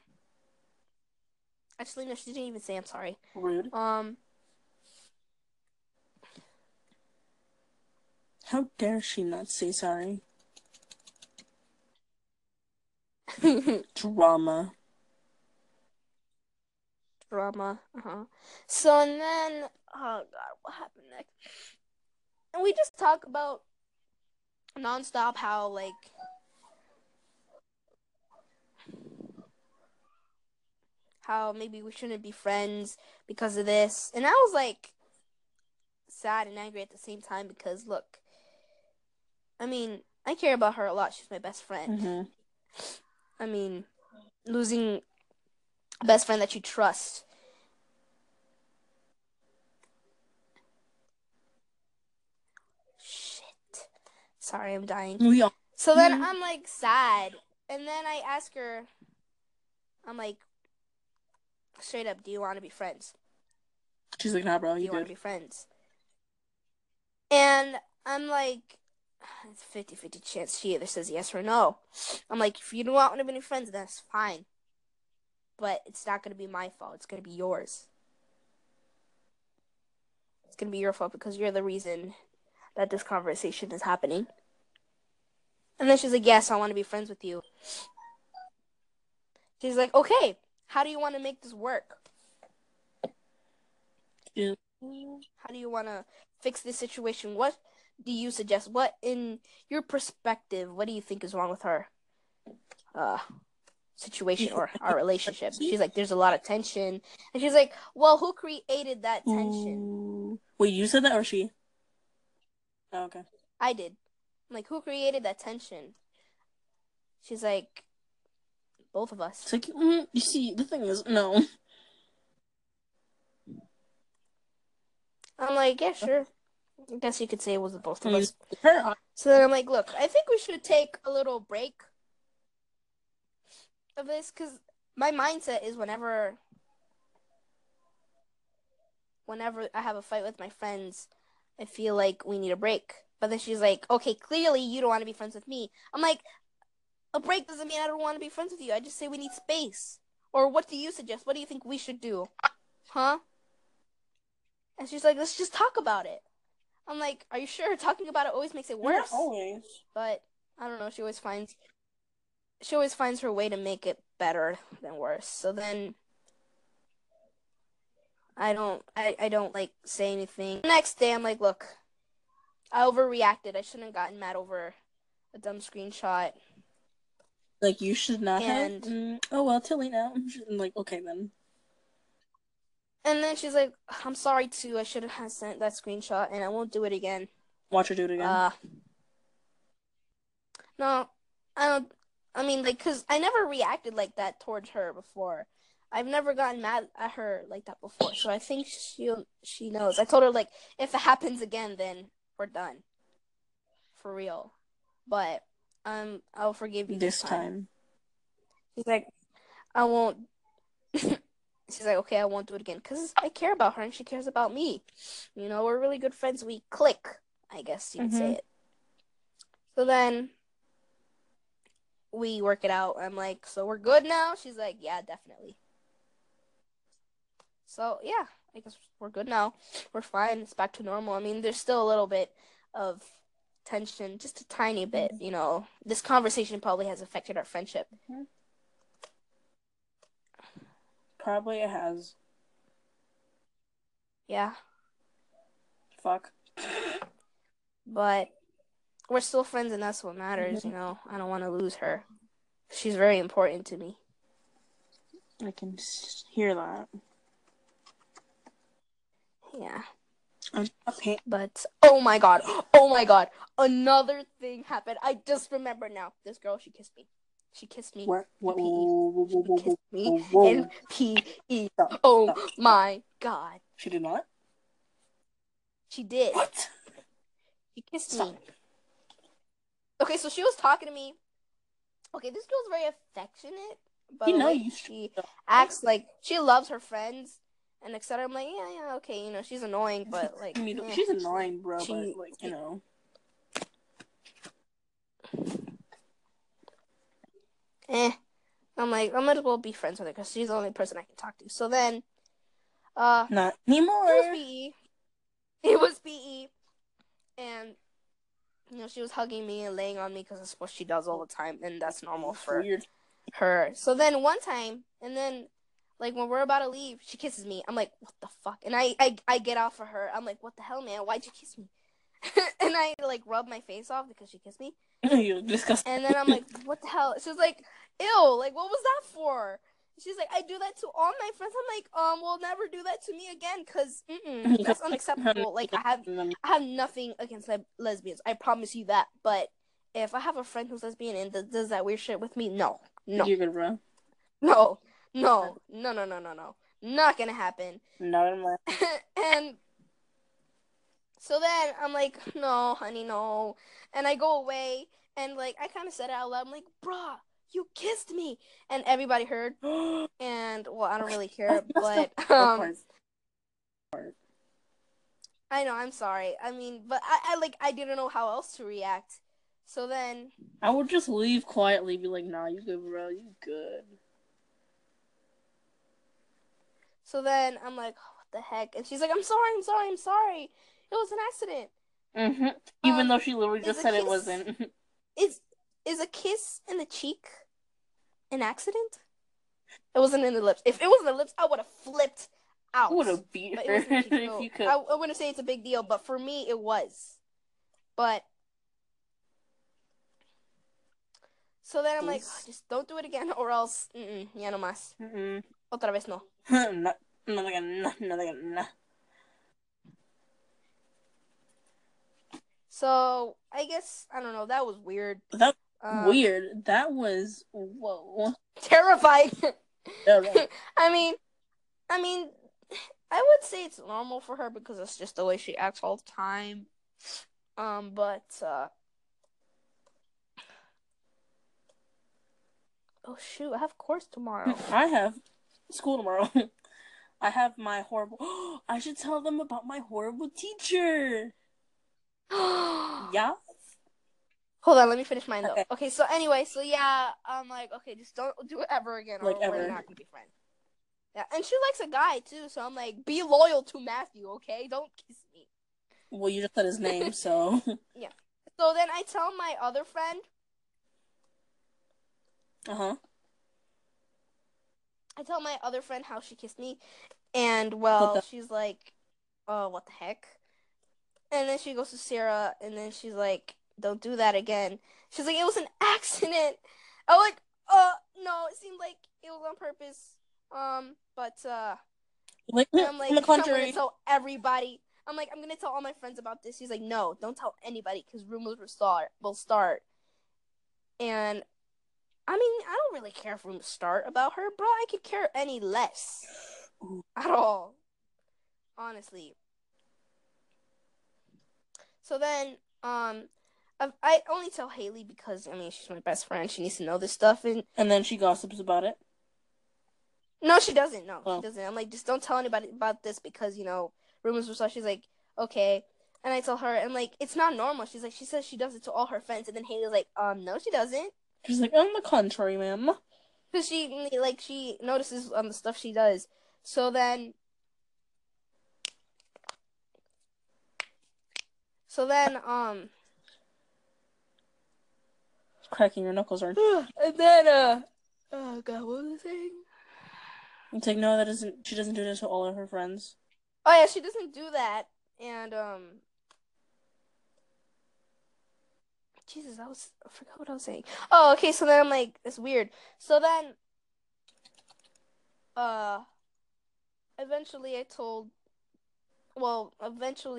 Actually, no, she didn't even say I'm sorry. Rude. How dare she not say sorry? Drama. So and then, oh god, what happened next? And we just talk about nonstop how, like, how maybe we shouldn't be friends because of this. And I was, like, sad and angry at the same time because, look, I mean, I care about her a lot. She's my best friend. Mm-hmm. I mean, losing a best friend that you trust. Shit. Sorry, I'm dying. Yeah. So then I'm, like, sad. And then I ask her, I'm like, straight up, do you want to be friends? She's like, nah, bro, you want to be friends? And I'm like, it's a 50-50 chance she either says yes or no. I'm like, if you don't want to be friends, that's fine. But it's not going to be my fault. It's going to be yours. It's going to be your fault because you're the reason that this conversation is happening. And then she's like, yes, I want to be friends with you. She's like, okay. How do you want to make this work? Yeah. How do you want to fix this situation? What do you suggest? What, in your perspective, what do you think is wrong with her situation or our relationship? She's like, there's a lot of tension. And she's like, well, who created that tension? Wait, you said that or she? Oh, okay. I did. I'm like, who created that tension? She's like, both of us. It's like, you see, the thing is, no. I'm like, yeah, sure. I guess you could say it was both of us. So then I'm like, look, I think we should take a little break of this, because my mindset is whenever I have a fight with my friends, I feel like we need a break. But then she's like, okay, clearly you don't want to be friends with me. I'm like, a break doesn't mean I don't want to be friends with you. I just say we need space. Or what do you suggest? What do you think we should do? Huh? And she's like, let's just talk about it. I'm like, are you sure? Talking about it always makes it worse. Not always. But, I don't know, she always finds her way to make it better than worse. So then, I don't like, say anything. The next day, I'm like, look, I overreacted. I shouldn't have gotten mad over a dumb screenshot. Like, you should not and, have. Oh, well, till late now. I'm like, okay, then. And then she's like, I'm sorry, too. I should have sent that screenshot, and I won't do it again. Watch her do it again. No, I don't. I mean, like, because I never reacted like that towards her before. I've never gotten mad at her like that before, so I think she knows. I told her, like, if it happens again, then we're done. For real. But I'll forgive you this time. She's like, I won't. She's like, okay, I won't do it again. Because I care about her and she cares about me. You know, we're really good friends. We click, I guess you could say it. So then we work it out. I'm like, so we're good now? She's like, yeah, definitely. So, yeah, I guess we're good now. We're fine. It's back to normal. I mean, there's still a little bit of tension, just a tiny bit, you know. This conversation probably has affected our friendship. Probably it has. Yeah. Fuck. But we're still friends and that's what matters, you know. I don't want to lose her. She's very important to me. I can hear that. Yeah. Okay. But, oh my god, another thing happened. I just remember now. This girl, she kissed me. She kissed me in PE. Oh my god. She did not? She did. What? She kissed me. Okay, so she was talking to me. Okay, this girl's very affectionate, but she acts like she loves her friends. And etc. I'm like, yeah, okay, you know, she's annoying, but, like... I mean, she's annoying, bro, but, like, you know. I'm like, I might as well be friends with her, because she's the only person I can talk to. So then, not anymore! It was PE. And, you know, she was hugging me and laying on me, because that's what she does all the time, and that's normal for her. So then, one time, and then... Like, when we're about to leave, she kisses me. I'm like, what the fuck? And I get off of her. I'm like, what the hell, man? Why'd you kiss me? and I like rubbed my face off because she kissed me. You're disgusting. And then I'm like, what the hell? She was like, ew, like, what was that for? She's like, I do that to all my friends. I'm like, well, never do that to me again, because that's unacceptable. Like, I have nothing against lesbians. I promise you that. But if I have a friend who's lesbian and does that weird shit with me, no. You're gonna run? No. Not gonna happen. Not in my... And so then I'm like, no, honey, no. And I go away, and, like, I kind of said it out loud. I'm like, bruh. You kissed me, and everybody heard. And well, I don't really care, but I know, I'm sorry. I mean, but I didn't know how else to react. So then I would just leave quietly, be like, "Nah, you good, bro? You good?" So then I'm like, oh, "What the heck?" And she's like, "I'm sorry. It was an accident." Mm-hmm. Even though she literally just said it wasn't. Is a kiss in the cheek an accident? It wasn't in the lips. If it was in the lips, I would have flipped out. I would have beat her. If you could. I wouldn't say it's a big deal, but for me, it was. But so then I'm like, oh, just don't do it again, or else, ya no más. Otra vez no. No. So I guess I don't know. That was weird. Weird. That was terrifying. I mean, I would say it's normal for her because it's just the way she acts all the time. But oh shoot, I have course tomorrow. I have school tomorrow. I have my horrible. I should tell them about my horrible teacher. Yeah. Hold on, let me finish mine, though. Okay, so anyway, yeah, I'm like, okay, just don't do it ever again, or we're not going to be friends. Yeah, and she likes a guy, too, so I'm like, be loyal to Matthew, okay? Don't kiss me. Well, you just said his name, so... Yeah. So then I tell my other friend... Uh-huh. I tell my other friend how she kissed me, and, she's like, oh, what the heck? And then she goes to Sarah, and then she's like, don't do that again. She's like, it was an accident. I'm like, no, it seemed like it was on purpose. But I'm like, I'm gonna tell all my friends about this. She's like, no, don't tell anybody, because rumors will start. And, I mean, I don't really care if rumors start about her, bro. I could care any less. At all. Honestly. So then, I only tell Hayley because, I mean, she's my best friend. She needs to know this stuff. And then she gossips about it? No, she doesn't. I'm like, just don't tell anybody about this because, you know, rumors were so. She's like, okay. And I tell her, and, like, it's not normal. She's like, she says she does it to all her friends. And then Hayley's like, no, she doesn't. She's like, on the contrary, ma'am. Because she notices on the stuff she does. So then. Cracking your knuckles, aren't you? And then, oh god, what was I saying? It's like, no, she doesn't do this to all of her friends. Oh yeah, she doesn't do that, and, Jesus, I forgot what I was saying. Oh, okay, so then I'm like, it's weird. So then, eventually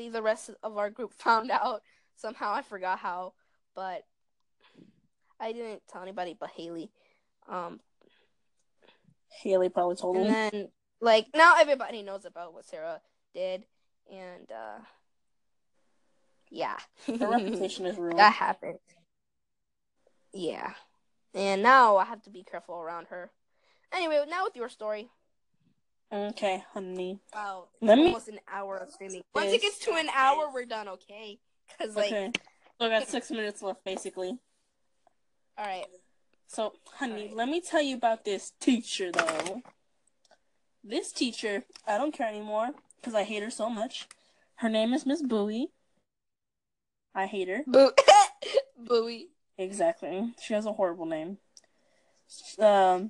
the rest of our group found out. Somehow, I forgot how, but... I didn't tell anybody but Hayley. Hayley probably told him. And then, like, now everybody knows about what Sarah did. And, yeah. Her reputation is ruined. That happened. Yeah. And now I have to be careful around her. Anyway, now with your story. Okay, honey. Wow. Almost an hour of streaming. Once it gets to an hour, we're done, okay? Because, like... Okay. So I got 6 minutes left, basically. All right. So, honey, Let me tell you about this teacher, though. This teacher, I don't care anymore because I hate her so much. Her name is Miss Bowie. I hate her. Bowie. Exactly. She has a horrible name. On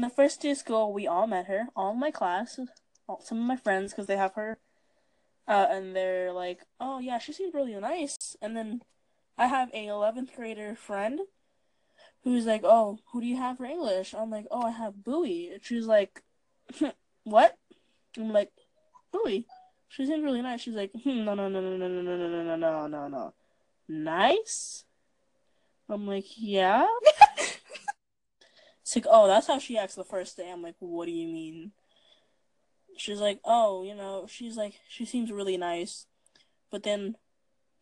the first day of school, we all met her, all my class, some of my friends, because they have her And they're like, oh yeah, she seems really nice. And then I have a 11th grader friend who's like, oh, who do you have for English? I'm like, oh, I have Bowie. And she's like, what? I'm like, Bowie. She seems really nice. She's like, no. Nice? I'm like, yeah? It's like, oh, that's how she acts the first day. I'm like, what do you mean? She's like, oh, you know, she's like, she seems really nice. But then,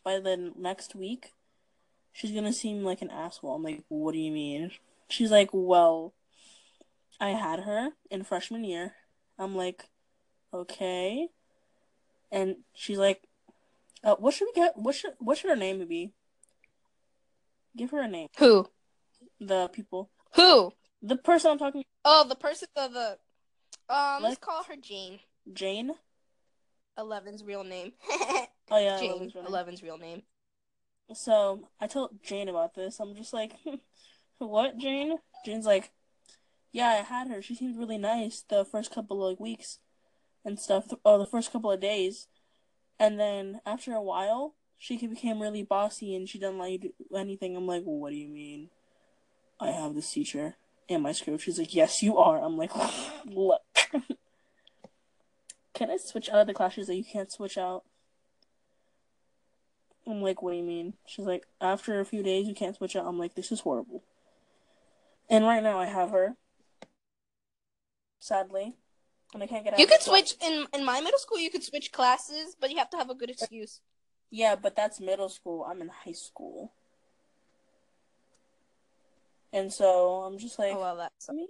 by the next week, she's gonna seem like an asshole. I'm like, what do you mean? She's like, well, I had her in freshman year. I'm like, okay. And she's like, what should we get? What should her name be? Give her a name. Who? The people. Who? The person I'm talking to. Oh, the person, let's call her Jane. Jane? 11's real name. Oh, yeah, Jane. 11's real name. So, I told Jane about this. I'm just like, what, Jane? Jane's like, yeah, I had her. She seemed really nice the first couple of weeks and stuff, or the first couple of days. And then, after a while, she became really bossy and she didn't let you do anything. I'm like, what do you mean? I have this teacher in my script. She's like, yes, you are. I'm like, look. Can I switch out of the classes that you can't switch out? I'm like, what do you mean? She's like, after a few days, you can't switch out. I'm like, this is horrible. And right now I have her. Sadly. And I can't get out. You could switch. In my middle school, you could switch classes, but you have to have a good excuse. Yeah, but that's middle school. I'm in high school. And so I'm just like, oh, well, that's me.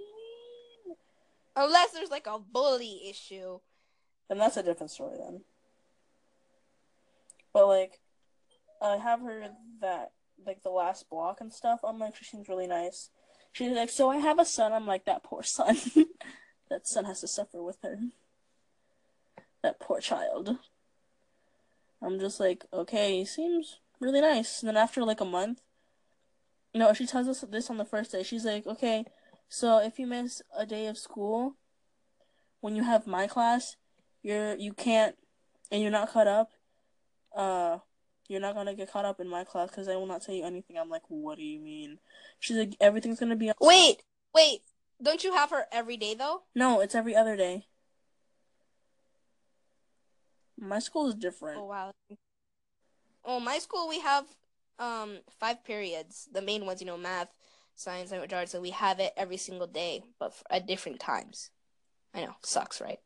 Unless there's like a bully issue. Then that's a different story then. But like, I have her that, like, the last block and stuff. I'm like, she seems really nice. She's like, so I have a son. I'm like, that poor son. That son has to suffer with her. That poor child. I'm just like, okay, he seems really nice. And then after like a month, no, she tells us this on the first day. She's like, okay, so if you miss a day of school, when you have my class, you can't, and you're not caught up, you're not going to get caught up in my class because I will not tell you anything. I'm like, what do you mean? She's like, everything's going to be on. Wait, don't you have her every day, though? No, it's every other day. My school is different. Oh, wow. Oh, my school, we have 5 periods, the main ones, you know, math, science, language arts, so we have it every single day, but at different times. I know, sucks, right?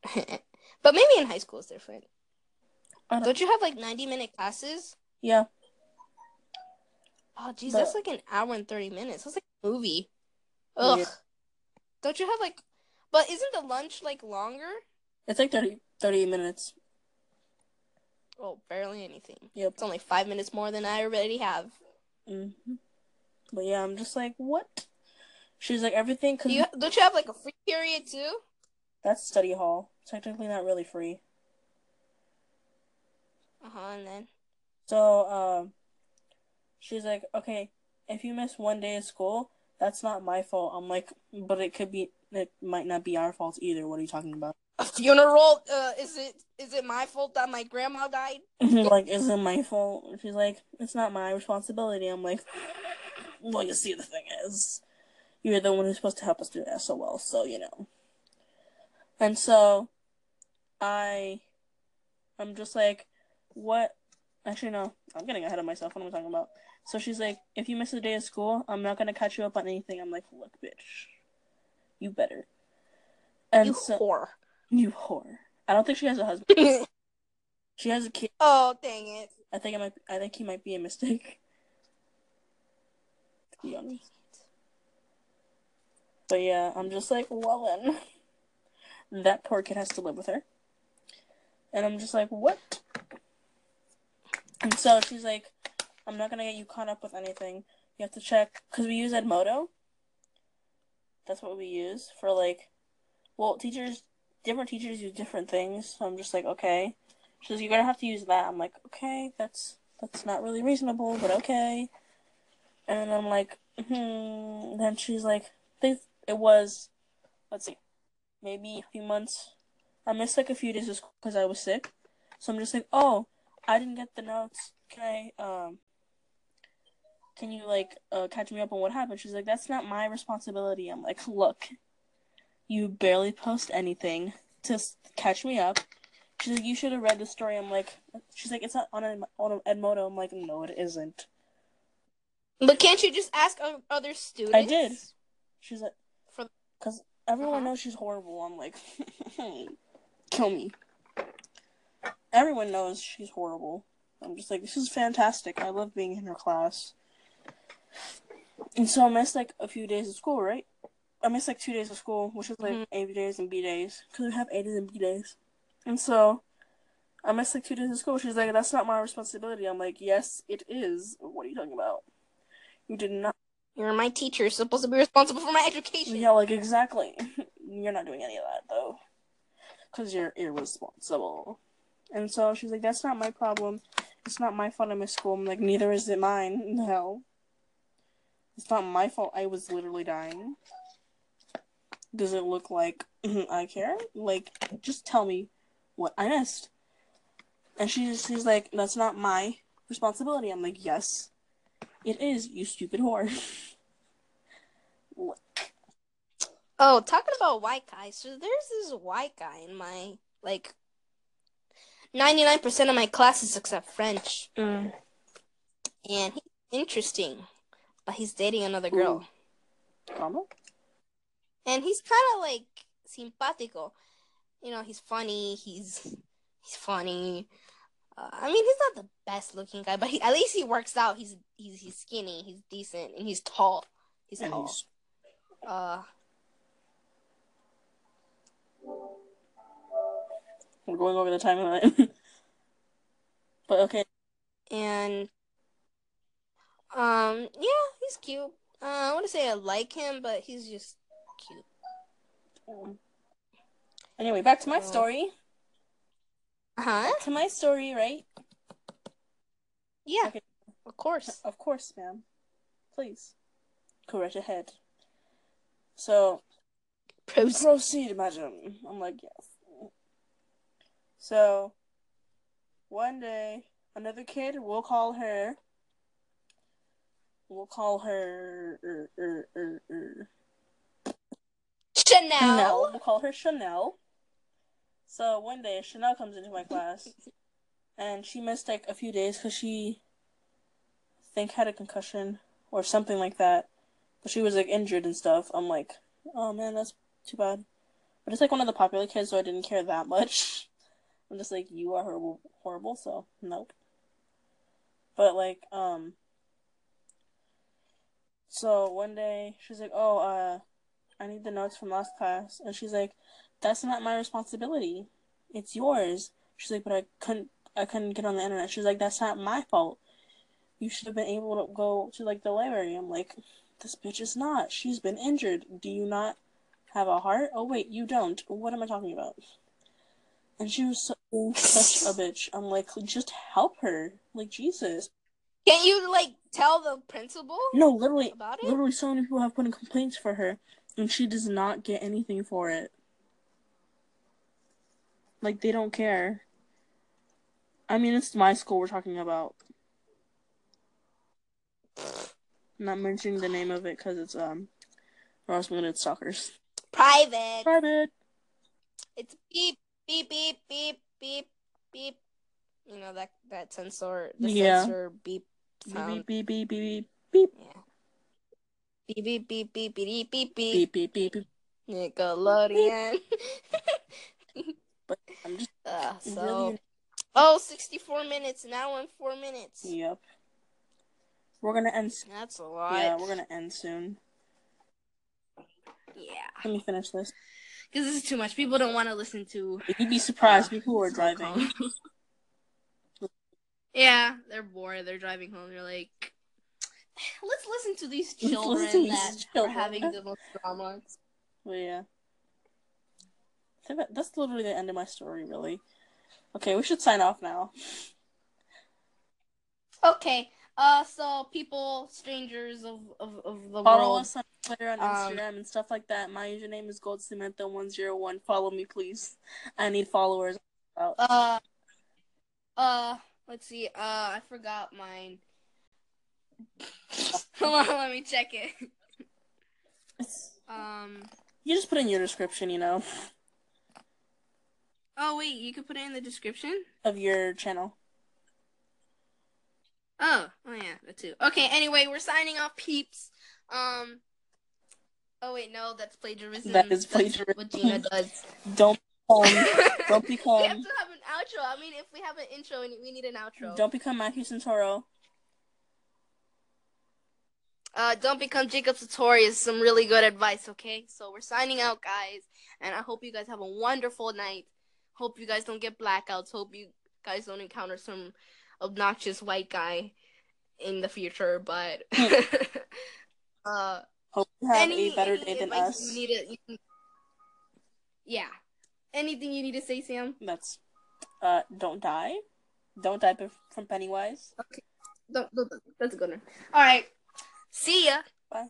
But maybe in high school it's different. Don't you have like 90-minute classes? Yeah. Oh, geez, that's like an hour and 30 minutes. That's like a movie. Ugh. Yeah. Don't you have like, but isn't the lunch like longer? It's like 30 minutes. Oh, barely anything. Yep. It's only 5 minutes more than I already have. Mm-hmm. But yeah, I'm just like, what? She's like, everything. Don't you have like a free period too? That's study hall. Technically not really free. Uh-huh, and then? So, she's like, okay, if you miss one day of school, that's not my fault. I'm like, but it might not be our fault either. What are you talking about? A funeral? Is it my fault that my grandma died? Like, is it my fault? She's like, it's not my responsibility. I'm like, well, you see, the thing is, you're the one who's supposed to help us do SOL, so, you know. And so, I'm just like, what? Actually, no. I'm getting ahead of myself. What am I talking about? So she's like, if you miss a day of school, I'm not going to catch you up on anything. I'm like, look, bitch. You better. And whore. You whore. I don't think she has a husband. She has a kid. Oh, dang it. I think he might be a mistake. Oh, dang it. But yeah, I'm just like, well then. That poor kid has to live with her. And I'm just like, what? And so she's like, I'm not going to get you caught up with anything. You have to check. Because we use Edmodo. That's what we use for, like, well, different teachers use different things. So I'm just like, okay. She's like, you're going to have to use that. I'm like, okay, that's not really reasonable, but okay. And I'm like, Then she's like, it was, let's see, maybe a few months. I missed, like, a few days because I was sick. So I'm just like, oh, I didn't get the notes. Can I, can you, like, catch me up on what happened? She's like, that's not my responsibility. I'm like, look, you barely post anything to catch me up. She's like, you should have read the story. I'm like, she's like, it's not on Edmodo. I'm like, no, it isn't. But can't you just ask other students? I did. She's like, because everyone knows she's horrible. I'm like, kill me. Everyone knows she's horrible. I'm just like, this is fantastic. I love being in her class. And so I missed, like, a few days of school, right? I missed, like, 2 days of school, which is, like, A days and B days. Because we have A days and B days. And so I missed, like, 2 days of school. She's like, that's not my responsibility. I'm like, yes, it is. What are you talking about? You did not. You're my teacher. You're supposed to be responsible for my education. Yeah, like, exactly. You're not doing any of that, though. Because you're irresponsible. And so she's like, that's not my problem. It's not my fault I missed school. I'm like, neither is it mine. No. It's not my fault. I was literally dying. Does it look like I care? Like, just tell me what I missed. And she's like, that's not my responsibility. I'm like, yes, it is, you stupid whore. Oh, talking about white guys. So there's this white guy in my, like, 99% of my classes except French. And he's interesting. But he's dating another girl. Como? And he's kind of, like, simpático. You know, he's funny. He's funny. I mean, he's not the best-looking guy, but at least he works out. He's skinny. He's decent. And he's tall. We're going over the timeline. But, okay. And... yeah, he's cute. I want to say I like him, but he's just cute. Anyway, back to my story. Back to my story, right? Yeah. Okay. Of course. Of course, ma'am. Please. Go right ahead. So, proceed, madam. I'm like, yes. So, one day, another kid, Chanel. We'll call her Chanel. So one day, Chanel comes into my class, and she missed, like, a few days because she, I think, had a concussion or something like that. But she was, like, injured and stuff. I'm like, oh, man, that's too bad. But it's, like, one of the popular kids, so I didn't care that much. I'm just like, you are horrible, horrible, so nope. But, like, so one day, she's like, oh, I need the notes from last class. And she's like, that's not my responsibility. It's yours. She's like, but I couldn't get on the internet. She's like, that's not my fault. You should have been able to go to, like, the library. I'm like, this bitch is not. She's been injured. Do you not have a heart? Oh, wait, you don't. What am I talking about? And she was such a bitch. I'm like, just help her. Like, Jesus. Can't you, like, tell the principal? No, literally, about it? Literally, so many people have put in complaints for her, and she does not get anything for it. Like, they don't care. I mean, it's my school we're talking about. I'm not mentioning the name of it because it's or else we're gonna get stalkers. Private. It's beep beep beep beep beep beep. You know that sensor, sensor beep. Beep beep beep beep beep. Yeah. Beep beep beep beep beep beep beep beep beep beep. Nickelodeon. But I'm just so. Oh, 64 minutes. Now in 4 minutes. Yep. We're gonna end. That's a lot. Yeah, we're gonna end soon. Yeah. Let me finish this. Because this is too much. People don't want to listen to. You'd be surprised. People who are driving. Yeah, they're bored. They're driving home. They're like, let's listen to these children are having the most drama. Well, yeah. That's literally the end of my story, really. Okay, we should sign off now. Okay. So people, strangers of the world. Follow us on Twitter and Instagram and stuff like that. My username is GoldCemento101. Follow me, please. I need followers. Let's see. I forgot mine. Come on, let me check it. You just put in your description, you know. Oh, wait, you could put it in the description? Of your channel. Oh yeah, that too. Okay, anyway, we're signing off, peeps. Oh, wait, no, that's plagiarism. That is plagiarism. That's what Gina does. Don't become... We have to have an outro. I mean, if we have an intro, we need an outro. Don't become Matthew Santoro. Don't become Jacob Satori is some really good advice, okay? So we're signing out, guys, and I hope you guys have a wonderful night. Hope you guys don't get blackouts. Hope you guys don't encounter some obnoxious white guy in the future, but... hope you have a better day than us. Yeah. Anything you need to say, Sam? That's, don't die. Don't die from Pennywise. Okay. Don't. That's a good one. All right. See ya. Bye.